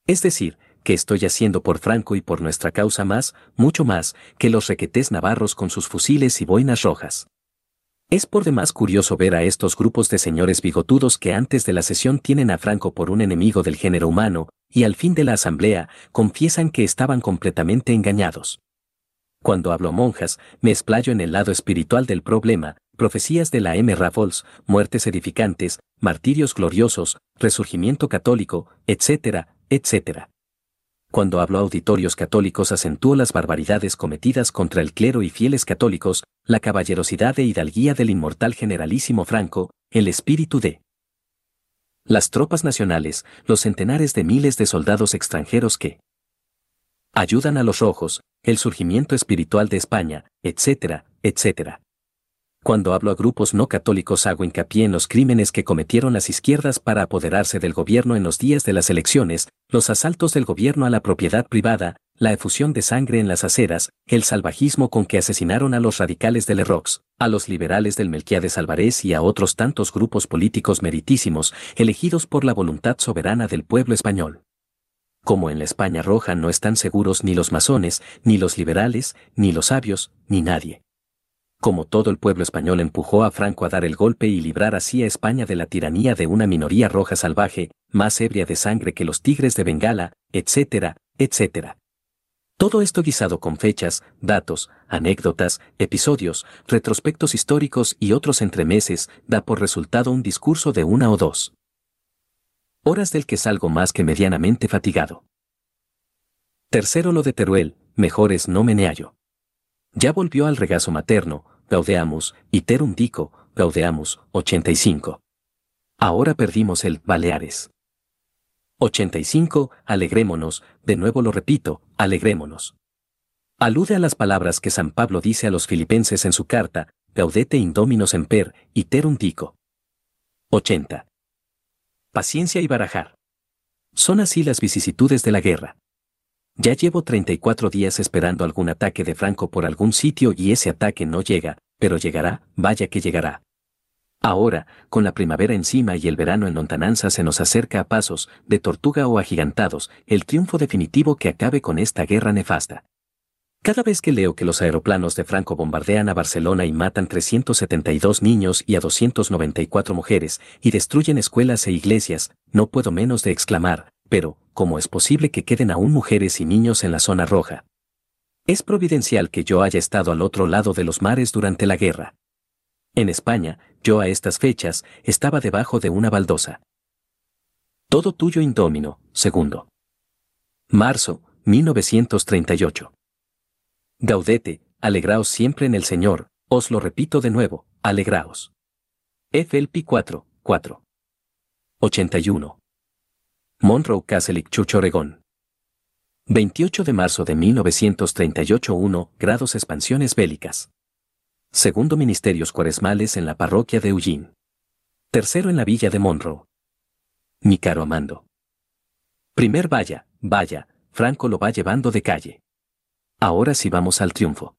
Es decir, que estoy haciendo por Franco y por nuestra causa más, mucho más, que los requetés navarros con sus fusiles y boinas rojas. Es por demás curioso ver a estos grupos de señores bigotudos que antes de la sesión tienen a Franco por un enemigo del género humano, y al fin de la asamblea, confiesan que estaban completamente engañados. Cuando hablo a monjas, me explayo en el lado espiritual del problema, profecías de la M. Raffles, muertes edificantes, martirios gloriosos, resurgimiento católico, etcétera, etcétera. Cuando hablo a auditorios católicos acentúo las barbaridades cometidas contra el clero y fieles católicos, la caballerosidad e hidalguía del inmortal generalísimo Franco, el espíritu de las tropas nacionales, los centenares de miles de soldados extranjeros que ayudan a los rojos, el surgimiento espiritual de España, etcétera, etcétera. Cuando hablo a grupos no católicos hago hincapié en los crímenes que cometieron las izquierdas para apoderarse del gobierno en los días de las elecciones, los asaltos del gobierno a la propiedad privada, la efusión de sangre en las aceras, el salvajismo con que asesinaron a los radicales del Errox, a los liberales del Melquiades Alvarez y a otros tantos grupos políticos meritísimos, elegidos por la voluntad soberana del pueblo español. Como en la España roja no están seguros ni los masones, ni los liberales, ni los sabios, ni nadie. Como todo el pueblo español empujó a Franco a dar el golpe y librar así a España de la tiranía de una minoría roja salvaje, más ebria de sangre que los tigres de Bengala, etcétera, etcétera. Todo esto guisado con fechas, datos, anécdotas, episodios, retrospectos históricos y otros entremeses, da por resultado un discurso de 1 o 2 horas del que salgo más que medianamente fatigado. Tercero lo de Teruel, mejores no me hallo. Ya volvió al regazo materno, gaudeamus, iterum dico, gaudeamus, 85. Ahora perdimos el Baleares. 85, alegrémonos, de nuevo lo repito, alegrémonos. Alude a las palabras que San Pablo dice a los filipenses en su carta, gaudete in domino semper, iterum dico. 80. Paciencia y barajar. Son así las vicisitudes de la guerra. Ya llevo 34 días esperando algún ataque de Franco por algún sitio y ese ataque no llega, pero llegará, vaya que llegará. Ahora, con la primavera encima y el verano en lontananza se nos acerca a pasos, de tortuga o agigantados, el triunfo definitivo que acabe con esta guerra nefasta. Cada vez que leo que los aeroplanos de Franco bombardean a Barcelona y matan 372 niños y a 294 mujeres, y destruyen escuelas e iglesias, no puedo menos de exclamar, pero, ¿cómo es posible que queden aún mujeres y niños en la zona roja? Es providencial que yo haya estado al otro lado de los mares durante la guerra. En España, yo a estas fechas, estaba debajo de una baldosa. Todo tuyo Indómino, segundo. Marzo, 1938. Gaudete, alegraos siempre en el Señor, os lo repito de nuevo, alegraos. F.L.P. 4, 4. 81. Monroe Castle, Chucho, Oregón. 28 de marzo de 1938. 1 grados expansiones bélicas. Segundo ministerios cuaresmales en la parroquia de Ullín. Tercero en la villa de Monroe. Mi caro Amando. Primer vaya, vaya, Franco lo va llevando de calle. Ahora sí vamos al triunfo.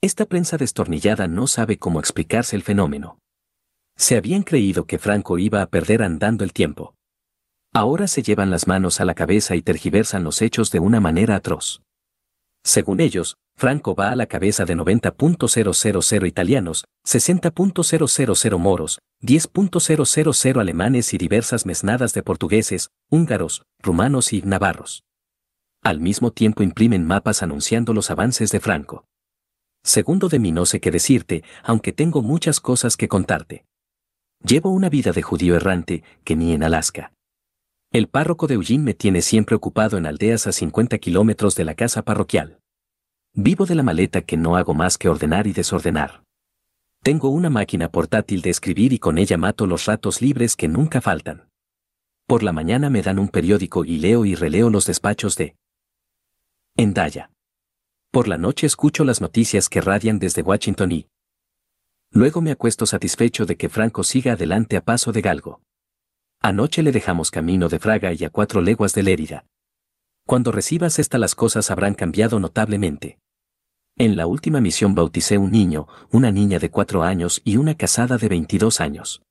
Esta prensa destornillada no sabe cómo explicarse el fenómeno. Se habían creído que Franco iba a perder andando el tiempo. Ahora se llevan las manos a la cabeza y tergiversan los hechos de una manera atroz. Según ellos, Franco va a la cabeza de 90.000 italianos, 60.000 moros, 10.000 alemanes y diversas mesnadas de portugueses, húngaros, rumanos y navarros. Al mismo tiempo imprimen mapas anunciando los avances de Franco. Segundo, de mí no sé qué decirte, aunque tengo muchas cosas que contarte. Llevo una vida de judío errante, que ni en Alaska. El párroco de Ullín me tiene siempre ocupado en aldeas a 50 kilómetros de la casa parroquial. Vivo de la maleta que no hago más que ordenar y desordenar. Tengo una máquina portátil de escribir y con ella mato los ratos libres que nunca faltan. Por la mañana me dan un periódico y leo y releo los despachos de Endaya. Por la noche escucho las noticias que radian desde Washington y luego me acuesto satisfecho de que Franco siga adelante a paso de galgo. Anoche le dejamos camino de Fraga y a 4 leguas de Lérida. Cuando recibas esta las cosas habrán cambiado notablemente. En la última misión bauticé un niño, una niña de 4 años y una casada de 22 años.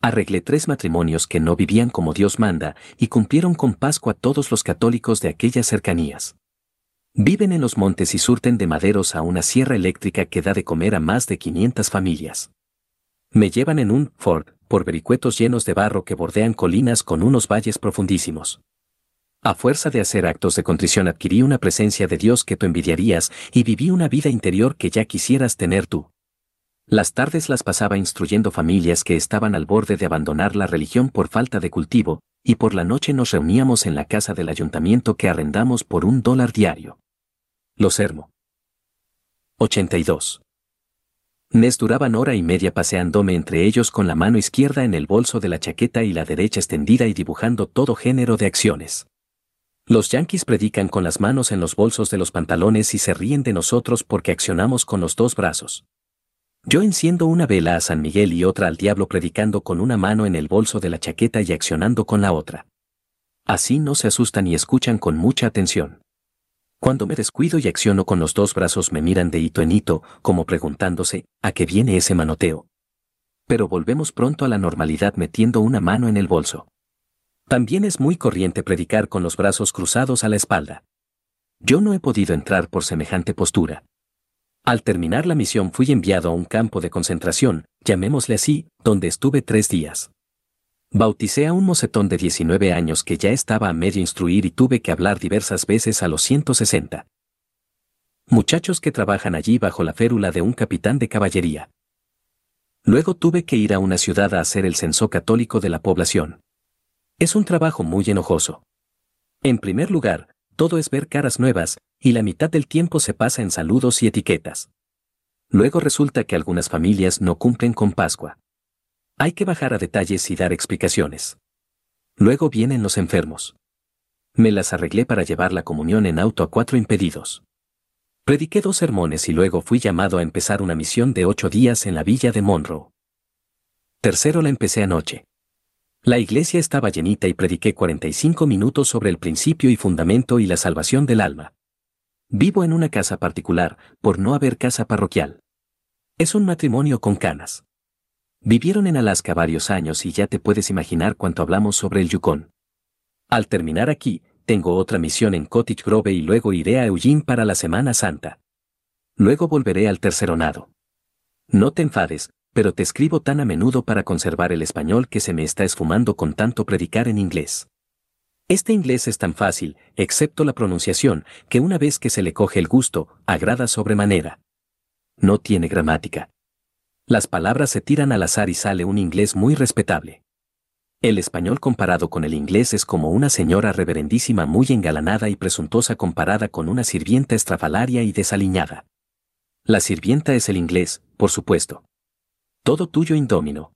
Arreglé 3 matrimonios que no vivían como Dios manda y cumplieron con Pascua todos los católicos de aquellas cercanías. Viven en los montes y surten de maderos a una sierra eléctrica que da de comer a más de 500 familias. Me llevan en un Ford por vericuetos llenos de barro que bordean colinas con unos valles profundísimos. A fuerza de hacer actos de contrición adquirí una presencia de Dios que tú envidiarías y viví una vida interior que ya quisieras tener tú. Las tardes las pasaba instruyendo familias que estaban al borde de abandonar la religión por falta de cultivo, y por la noche nos reuníamos en la casa del ayuntamiento que arrendamos por $1 diario. Losermo. 82. Nes duraban hora y media paseándome entre ellos con la mano izquierda en el bolso de la chaqueta y la derecha extendida y dibujando todo género de acciones. Los yanquis predican con las manos en los bolsos de los pantalones y se ríen de nosotros porque accionamos con los 2 brazos. Yo enciendo una vela a San Miguel y otra al diablo predicando con una mano en el bolso de la chaqueta y accionando con la otra. Así no se asustan y escuchan con mucha atención. Cuando me descuido y acciono con los 2 brazos me miran de hito en hito, como preguntándose, ¿a qué viene ese manoteo? Pero volvemos pronto a la normalidad metiendo una mano en el bolso. También es muy corriente predicar con los brazos cruzados a la espalda. Yo no he podido entrar por semejante postura. Al terminar la misión fui enviado a un campo de concentración, llamémosle así, donde estuve 3 días. Bauticé a un mocetón de 19 años que ya estaba a medio instruir y tuve que hablar diversas veces a los 160. Muchachos que trabajan allí bajo la férula de un capitán de caballería. Luego tuve que ir a una ciudad a hacer el censo católico de la población. Es un trabajo muy enojoso. En primer lugar, todo es ver caras nuevas, y la mitad del tiempo se pasa en saludos y etiquetas. Luego resulta que algunas familias no cumplen con Pascua. Hay que bajar a detalles y dar explicaciones. Luego vienen los enfermos. Me las arreglé para llevar la comunión en auto a 4 impedidos. Prediqué 2 sermones y luego fui llamado a empezar una misión de 8 días en la villa de Monroe. Tercero la empecé anoche. La iglesia estaba llenita y prediqué 45 minutos sobre el principio y fundamento y la salvación del alma. Vivo en una casa particular, por no haber casa parroquial. Es un matrimonio con canas. Vivieron en Alaska varios años y ya te puedes imaginar cuánto hablamos sobre el Yukon. Al terminar aquí, tengo otra misión en Cottage Grove y luego iré a Eugene para la Semana Santa. Luego volveré al Terceronado. No te enfades, pero te escribo tan a menudo para conservar el español que se me está esfumando con tanto predicar en inglés. Este inglés es tan fácil, excepto la pronunciación, que una vez que se le coge el gusto, agrada sobremanera. No tiene gramática. Las palabras se tiran al azar y sale un inglés muy respetable. El español comparado con el inglés es como una señora reverendísima muy engalanada y presuntuosa comparada con una sirvienta estrafalaria y desaliñada. La sirvienta es el inglés, por supuesto. Todo tuyo, Indómino.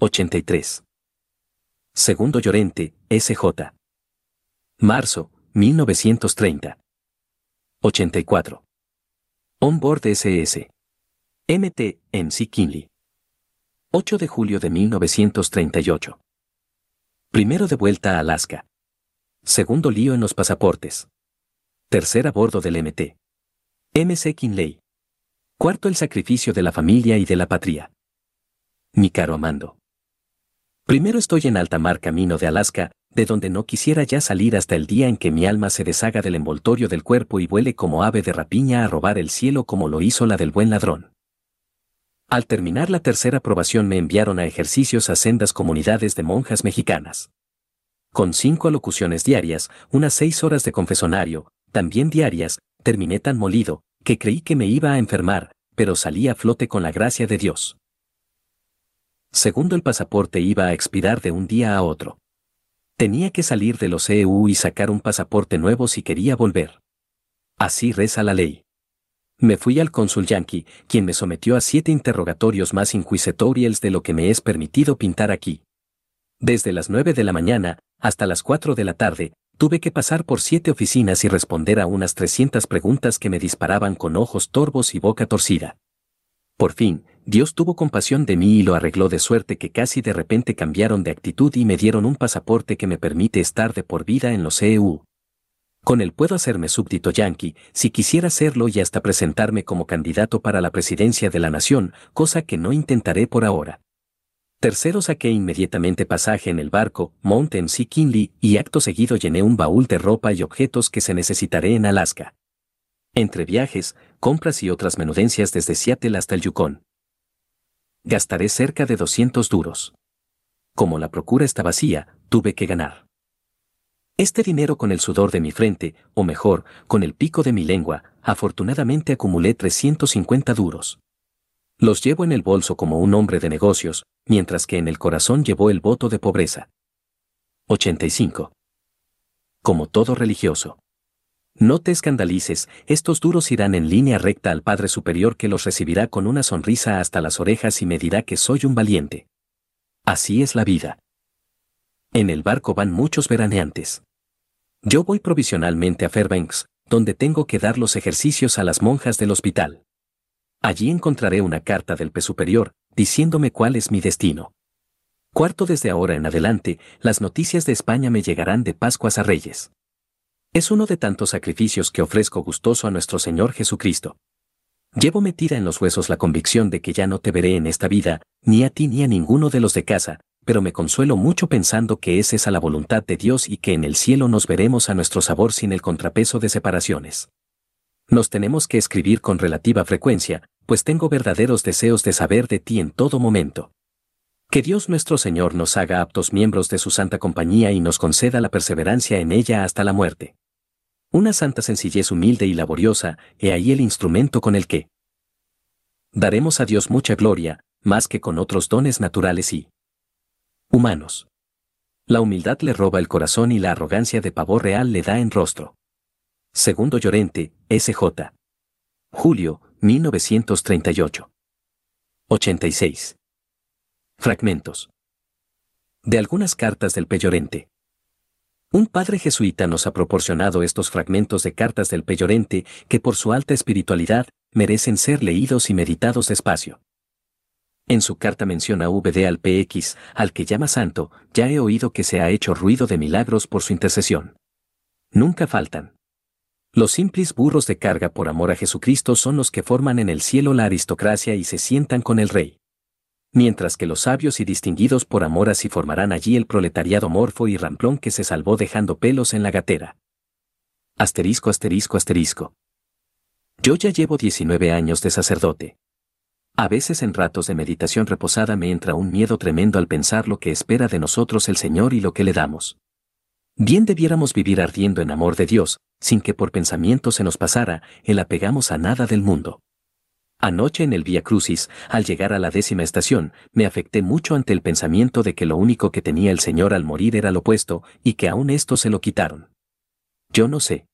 83. Segundo Llorente, S.J. Marzo, 1930. 84. On board S.S. M.T. M.C. Kinley. 8 de julio de 1938. Primero de vuelta a Alaska. Segundo lío en los pasaportes. Tercer a bordo del M.T. M.C. Kinley. Cuarto, el sacrificio de la familia y de la patria. Mi caro Amando. Primero estoy en alta mar camino de Alaska, de donde no quisiera ya salir hasta el día en que mi alma se deshaga del envoltorio del cuerpo y vuele como ave de rapiña a robar el cielo como lo hizo la del buen ladrón. Al terminar la tercera probación me enviaron a ejercicios a sendas comunidades de monjas mexicanas. Con 5 alocuciones diarias, unas 6 horas de confesonario, también diarias, terminé tan molido, que creí que me iba a enfermar, pero salí a flote con la gracia de Dios. Segundo, el pasaporte iba a expirar de un día a otro. Tenía que salir de los EU y sacar un pasaporte nuevo si quería volver. Así reza la ley. Me fui al cónsul yanqui, quien me sometió a 7 interrogatorios más inquisitoriales de lo que me es permitido pintar aquí. Desde las 9 de la mañana hasta las 4 de la tarde, tuve que pasar por 7 oficinas y responder a unas 300 preguntas que me disparaban con ojos torvos y boca torcida. Por fin, Dios tuvo compasión de mí y lo arregló de suerte que casi de repente cambiaron de actitud y me dieron un pasaporte que me permite estar de por vida en los EU. Con él puedo hacerme súbdito yanqui, si quisiera hacerlo, y hasta presentarme como candidato para la presidencia de la nación, cosa que no intentaré por ahora. Tercero, saqué inmediatamente pasaje en el barco Mount M.C. Kinley y acto seguido llené un baúl de ropa y objetos que se necesitaré en Alaska. Entre viajes, compras y otras menudencias desde Seattle hasta el Yukon. Gastaré cerca de 200 duros. Como la procura está vacía, tuve que ganar. Este dinero con el sudor de mi frente, o mejor, con el pico de mi lengua, afortunadamente acumulé 350 duros. Los llevo en el bolso como un hombre de negocios, mientras que en el corazón llevó el voto de pobreza. 85. Como todo religioso. No te escandalices, estos duros irán en línea recta al Padre Superior, que los recibirá con una sonrisa hasta las orejas y me dirá que soy un valiente. Así es la vida. En el barco van muchos veraneantes. Yo voy provisionalmente a Fairbanks, donde tengo que dar los ejercicios a las monjas del hospital. Allí encontraré una carta del P. Superior, diciéndome cuál es mi destino. Cuarto, desde ahora en adelante, las noticias de España me llegarán de Pascuas a Reyes. Es uno de tantos sacrificios que ofrezco gustoso a nuestro Señor Jesucristo. Llevo metida en los huesos la convicción de que ya no te veré en esta vida, ni a ti ni a ninguno de los de casa, pero me consuelo mucho pensando que es esa la voluntad de Dios y que en el cielo nos veremos a nuestro sabor sin el contrapeso de separaciones. Nos tenemos que escribir con relativa frecuencia, pues tengo verdaderos deseos de saber de ti en todo momento. Que Dios nuestro Señor nos haga aptos miembros de su santa compañía y nos conceda la perseverancia en ella hasta la muerte. Una santa sencillez humilde y laboriosa, he ahí el instrumento con el que daremos a Dios mucha gloria, más que con otros dones naturales y humanos. La humildad le roba el corazón y la arrogancia de pavor real le da en rostro. Segundo Llorente, S.J. Julio, 1938. 86. Fragmentos. De algunas cartas del P. Llorente. Un padre jesuita nos ha proporcionado estos fragmentos de cartas del P. Llorente que por su alta espiritualidad merecen ser leídos y meditados despacio. En su carta menciona VD al PX, al que llama santo, ya he oído que se ha hecho ruido de milagros por su intercesión. Nunca faltan. Los simples burros de carga por amor a Jesucristo son los que forman en el cielo la aristocracia y se sientan con el rey. mientras que los sabios y distinguidos por Amora sí formarán allí el proletariado morfo y ramplón que se salvó dejando pelos en la gatera. ***. Yo ya llevo 19 años de sacerdote. A veces en ratos de meditación reposada me entra un miedo tremendo al pensar lo que espera de nosotros el Señor y lo que le damos. Bien debiéramos vivir ardiendo en amor de Dios, sin que por pensamiento se nos pasara el apegamos a nada del mundo. Anoche en el Vía Crucis, al llegar a la 10ª estación, me afecté mucho ante el pensamiento de que lo único que tenía el Señor al morir era lo opuesto y que aún esto se lo quitaron. Yo no sé.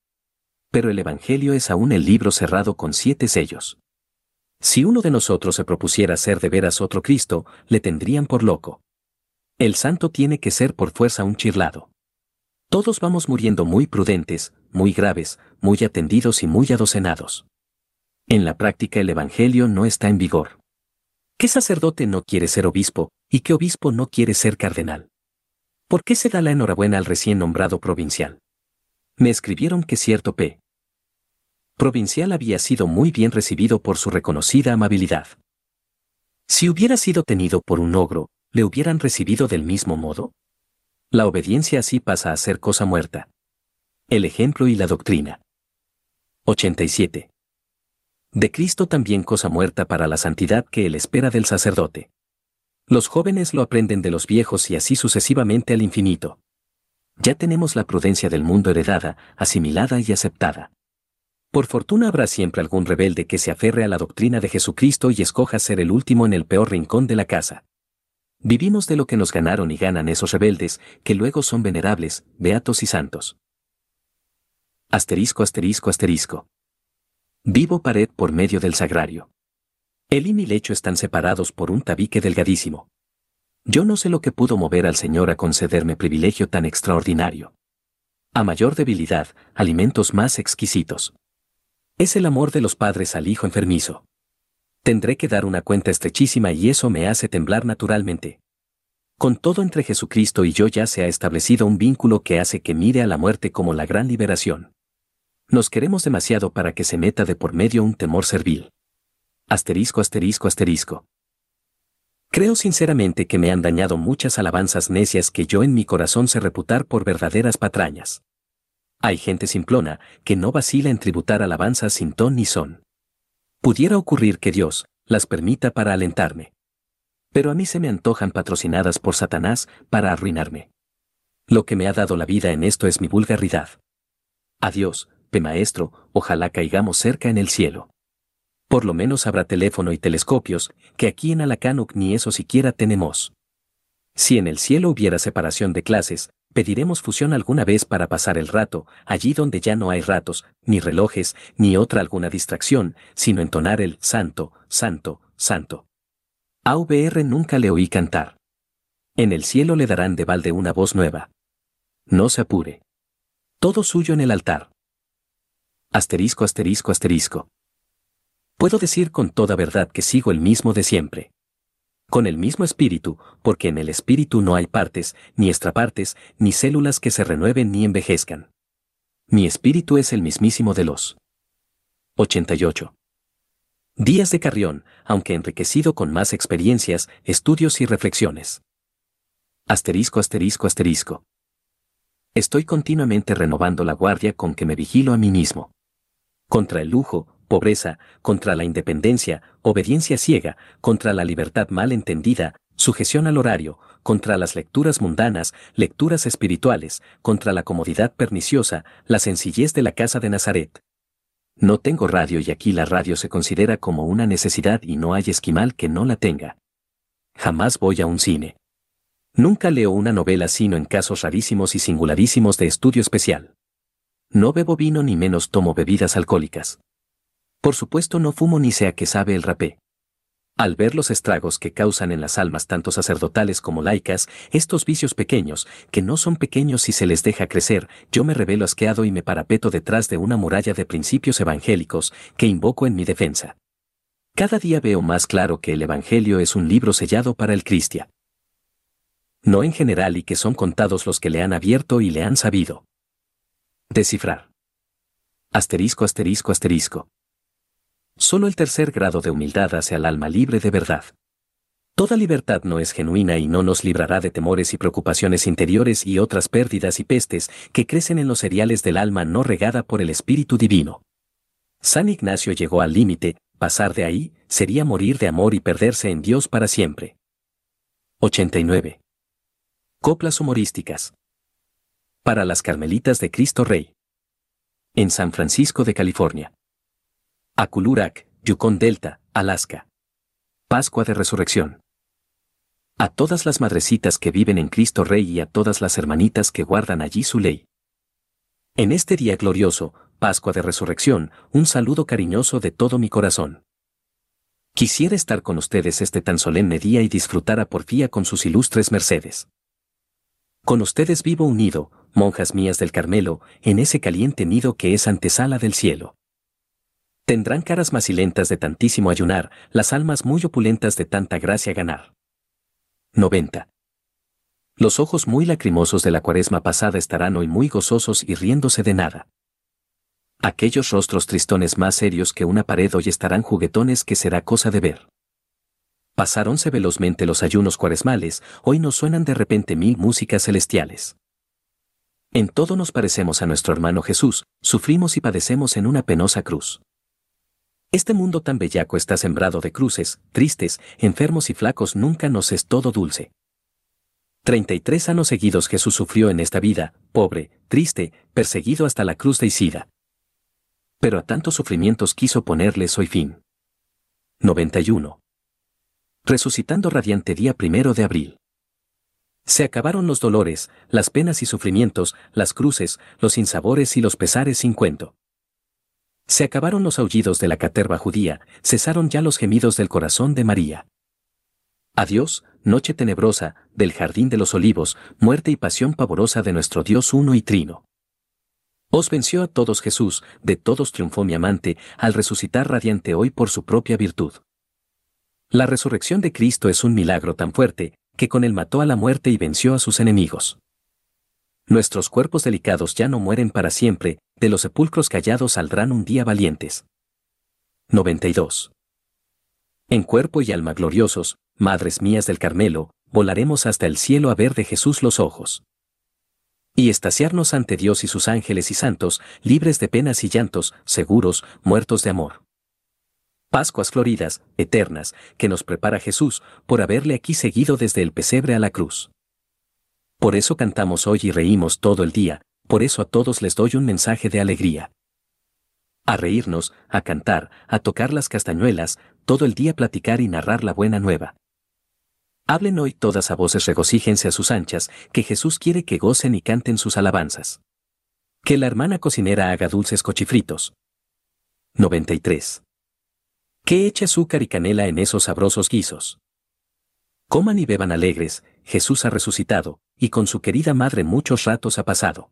Pero el Evangelio es aún el libro cerrado con 7 sellos. Si uno de nosotros se propusiera ser de veras otro Cristo, le tendrían por loco. El santo tiene que ser por fuerza un chirlado. Todos vamos muriendo muy prudentes, muy graves, muy atendidos y muy adocenados. En la práctica el Evangelio no está en vigor. ¿Qué sacerdote no quiere ser obispo, y qué obispo no quiere ser cardenal? ¿Por qué se da la enhorabuena al recién nombrado provincial? Me escribieron que cierto P. provincial había sido muy bien recibido por su reconocida amabilidad. Si hubiera sido tenido por un ogro, ¿le hubieran recibido del mismo modo? La obediencia así pasa a ser cosa muerta. El ejemplo y la doctrina. 87. De Cristo también cosa muerta para la santidad que él espera del sacerdote. Los jóvenes lo aprenden de los viejos y así sucesivamente al infinito. Ya tenemos la prudencia del mundo heredada, asimilada y aceptada. Por fortuna habrá siempre algún rebelde que se aferre a la doctrina de Jesucristo y escoja ser el último en el peor rincón de la casa. Vivimos de lo que nos ganaron y ganan esos rebeldes, que luego son venerables, beatos y santos. ***. Vivo pared por medio del sagrario. Él y mi lecho están separados por un tabique delgadísimo. Yo no sé lo que pudo mover al Señor a concederme privilegio tan extraordinario. A mayor debilidad, alimentos más exquisitos. Es el amor de los padres al hijo enfermizo. Tendré que dar una cuenta estrechísima y eso me hace temblar naturalmente. Con todo entre Jesucristo y yo ya se ha establecido un vínculo que hace que mire a la muerte como la gran liberación. Nos queremos demasiado para que se meta de por medio un temor servil. ***. Creo sinceramente que me han dañado muchas alabanzas necias que yo en mi corazón sé reputar por verdaderas patrañas. Hay gente simplona que no vacila en tributar alabanzas sin ton ni son. Pudiera ocurrir que Dios las permita para alentarme. Pero a mí se me antojan patrocinadas por Satanás para arruinarme. Lo que me ha dado la vida en esto es mi vulgaridad. Adiós, P. Maestro, ojalá caigamos cerca en el cielo. Por lo menos habrá teléfono y telescopios, que aquí en Alacanuk ni eso siquiera tenemos. Si en el cielo hubiera separación de clases, pediremos fusión alguna vez para pasar el rato, allí donde ya no hay ratos, ni relojes, ni otra alguna distracción, sino entonar el Santo, Santo, Santo. AVR nunca le oí cantar. En el cielo le darán de balde una voz nueva. No se apure. Todo suyo en el altar. ***. Puedo decir con toda verdad que sigo el mismo de siempre. Con el mismo espíritu, porque en el espíritu no hay partes, ni extrapartes, ni células que se renueven ni envejezcan. Mi espíritu es el mismísimo de los 88. Días de Carrión, aunque enriquecido con más experiencias, estudios y reflexiones. ***. Estoy continuamente renovando la guardia con que me vigilo a mí mismo. Contra el lujo, pobreza, contra la independencia, obediencia ciega, contra la libertad mal entendida, sujeción al horario, contra las lecturas mundanas, lecturas espirituales, contra la comodidad perniciosa, la sencillez de la casa de Nazaret. No tengo radio y aquí la radio se considera como una necesidad y no hay esquimal que no la tenga. Jamás voy a un cine. Nunca leo una novela sino en casos rarísimos y singularísimos de estudio especial. No bebo vino ni menos tomo bebidas alcohólicas. Por supuesto no fumo ni sé a qué sabe el rapé. Al ver los estragos que causan en las almas tanto sacerdotales como laicas, estos vicios pequeños, que no son pequeños si se les deja crecer, yo me revelo asqueado y me parapeto detrás de una muralla de principios evangélicos que invoco en mi defensa. Cada día veo más claro que el Evangelio es un libro sellado para el cristiano. No en general y que son contados los que le han abierto y le han sabido descifrar. ***. Solo el tercer grado de humildad hace al alma libre de verdad. Toda libertad no es genuina y no nos librará de temores y preocupaciones interiores y otras pérdidas y pestes que crecen en los cereales del alma no regada por el Espíritu Divino. San Ignacio llegó al límite, pasar de ahí sería morir de amor y perderse en Dios para siempre. 89. Coplas humorísticas. Para las Carmelitas de Cristo Rey. En San Francisco de California. Aculurac, Yukon Delta, Alaska. Pascua de Resurrección. A todas las madrecitas que viven en Cristo Rey y a todas las hermanitas que guardan allí su ley. En este día glorioso, Pascua de Resurrección, un saludo cariñoso de todo mi corazón. Quisiera estar con ustedes este tan solemne día y disfrutar a porfía con sus ilustres mercedes. Con ustedes vivo unido, monjas mías del Carmelo, en ese caliente nido que es antesala del cielo. Tendrán caras macilentas de tantísimo ayunar, las almas muy opulentas de tanta gracia ganar. 90. Los ojos muy lacrimosos de la cuaresma pasada estarán hoy muy gozosos y riéndose de nada. Aquellos rostros tristones más serios que una pared hoy estarán juguetones que será cosa de ver. Pasáronse velozmente los ayunos cuaresmales, hoy nos suenan de repente mil músicas celestiales. En todo nos parecemos a nuestro hermano Jesús, sufrimos y padecemos en una penosa cruz. Este mundo tan bellaco está sembrado de cruces, tristes, enfermos y flacos, nunca nos es todo dulce. 33 años seguidos Jesús sufrió en esta vida, pobre, triste, perseguido hasta la cruz de Isida. Pero a tantos sufrimientos quiso ponerles hoy fin. 91. Resucitando radiante día 1 de abril. Se acabaron los dolores, las penas y sufrimientos, las cruces, los sinsabores y los pesares sin cuento. Se acabaron los aullidos de la caterva judía, cesaron ya los gemidos del corazón de María. Adiós, noche tenebrosa, del jardín de los olivos, muerte y pasión pavorosa de nuestro Dios uno y trino. Os venció a todos Jesús, de todos triunfó mi amante, al resucitar radiante hoy por su propia virtud. La resurrección de Cristo es un milagro tan fuerte, que con él mató a la muerte y venció a sus enemigos. Nuestros cuerpos delicados ya no mueren para siempre, de los sepulcros callados saldrán un día valientes. 92. En cuerpo y alma gloriosos, madres mías del Carmelo, volaremos hasta el cielo a ver de Jesús los ojos. Y extasiarnos ante Dios y sus ángeles y santos, libres de penas y llantos, seguros, muertos de amor. Pascuas floridas, eternas, que nos prepara Jesús, por haberle aquí seguido desde el pesebre a la cruz. Por eso cantamos hoy y reímos todo el día, por eso a todos les doy un mensaje de alegría. A reírnos, a cantar, a tocar las castañuelas, todo el día platicar y narrar la buena nueva. Hablen hoy todas a voces, regocíjense a sus anchas, que Jesús quiere que gocen y canten sus alabanzas. Que la hermana cocinera haga dulces cochifritos. 93. Que eche azúcar y canela en esos sabrosos guisos. Coman y beban alegres, Jesús ha resucitado, y con su querida madre muchos ratos ha pasado.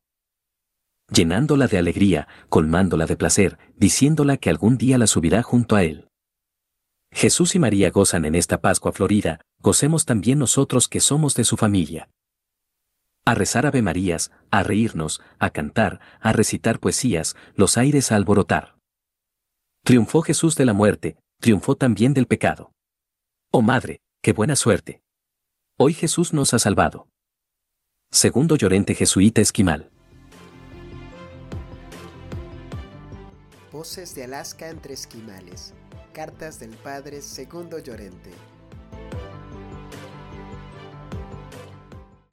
Llenándola de alegría, colmándola de placer, diciéndola que algún día la subirá junto a él. Jesús y María gozan en esta Pascua florida, gocemos también nosotros que somos de su familia. A rezar Ave Marías, a reírnos, a cantar, a recitar poesías, los aires a alborotar. Triunfó Jesús de la muerte, triunfó también del pecado. Oh madre, ¡qué buena suerte! Hoy Jesús nos ha salvado. Segundo Llorente, jesuita esquimal. Voces de Alaska entre esquimales. Cartas del Padre Segundo Llorente.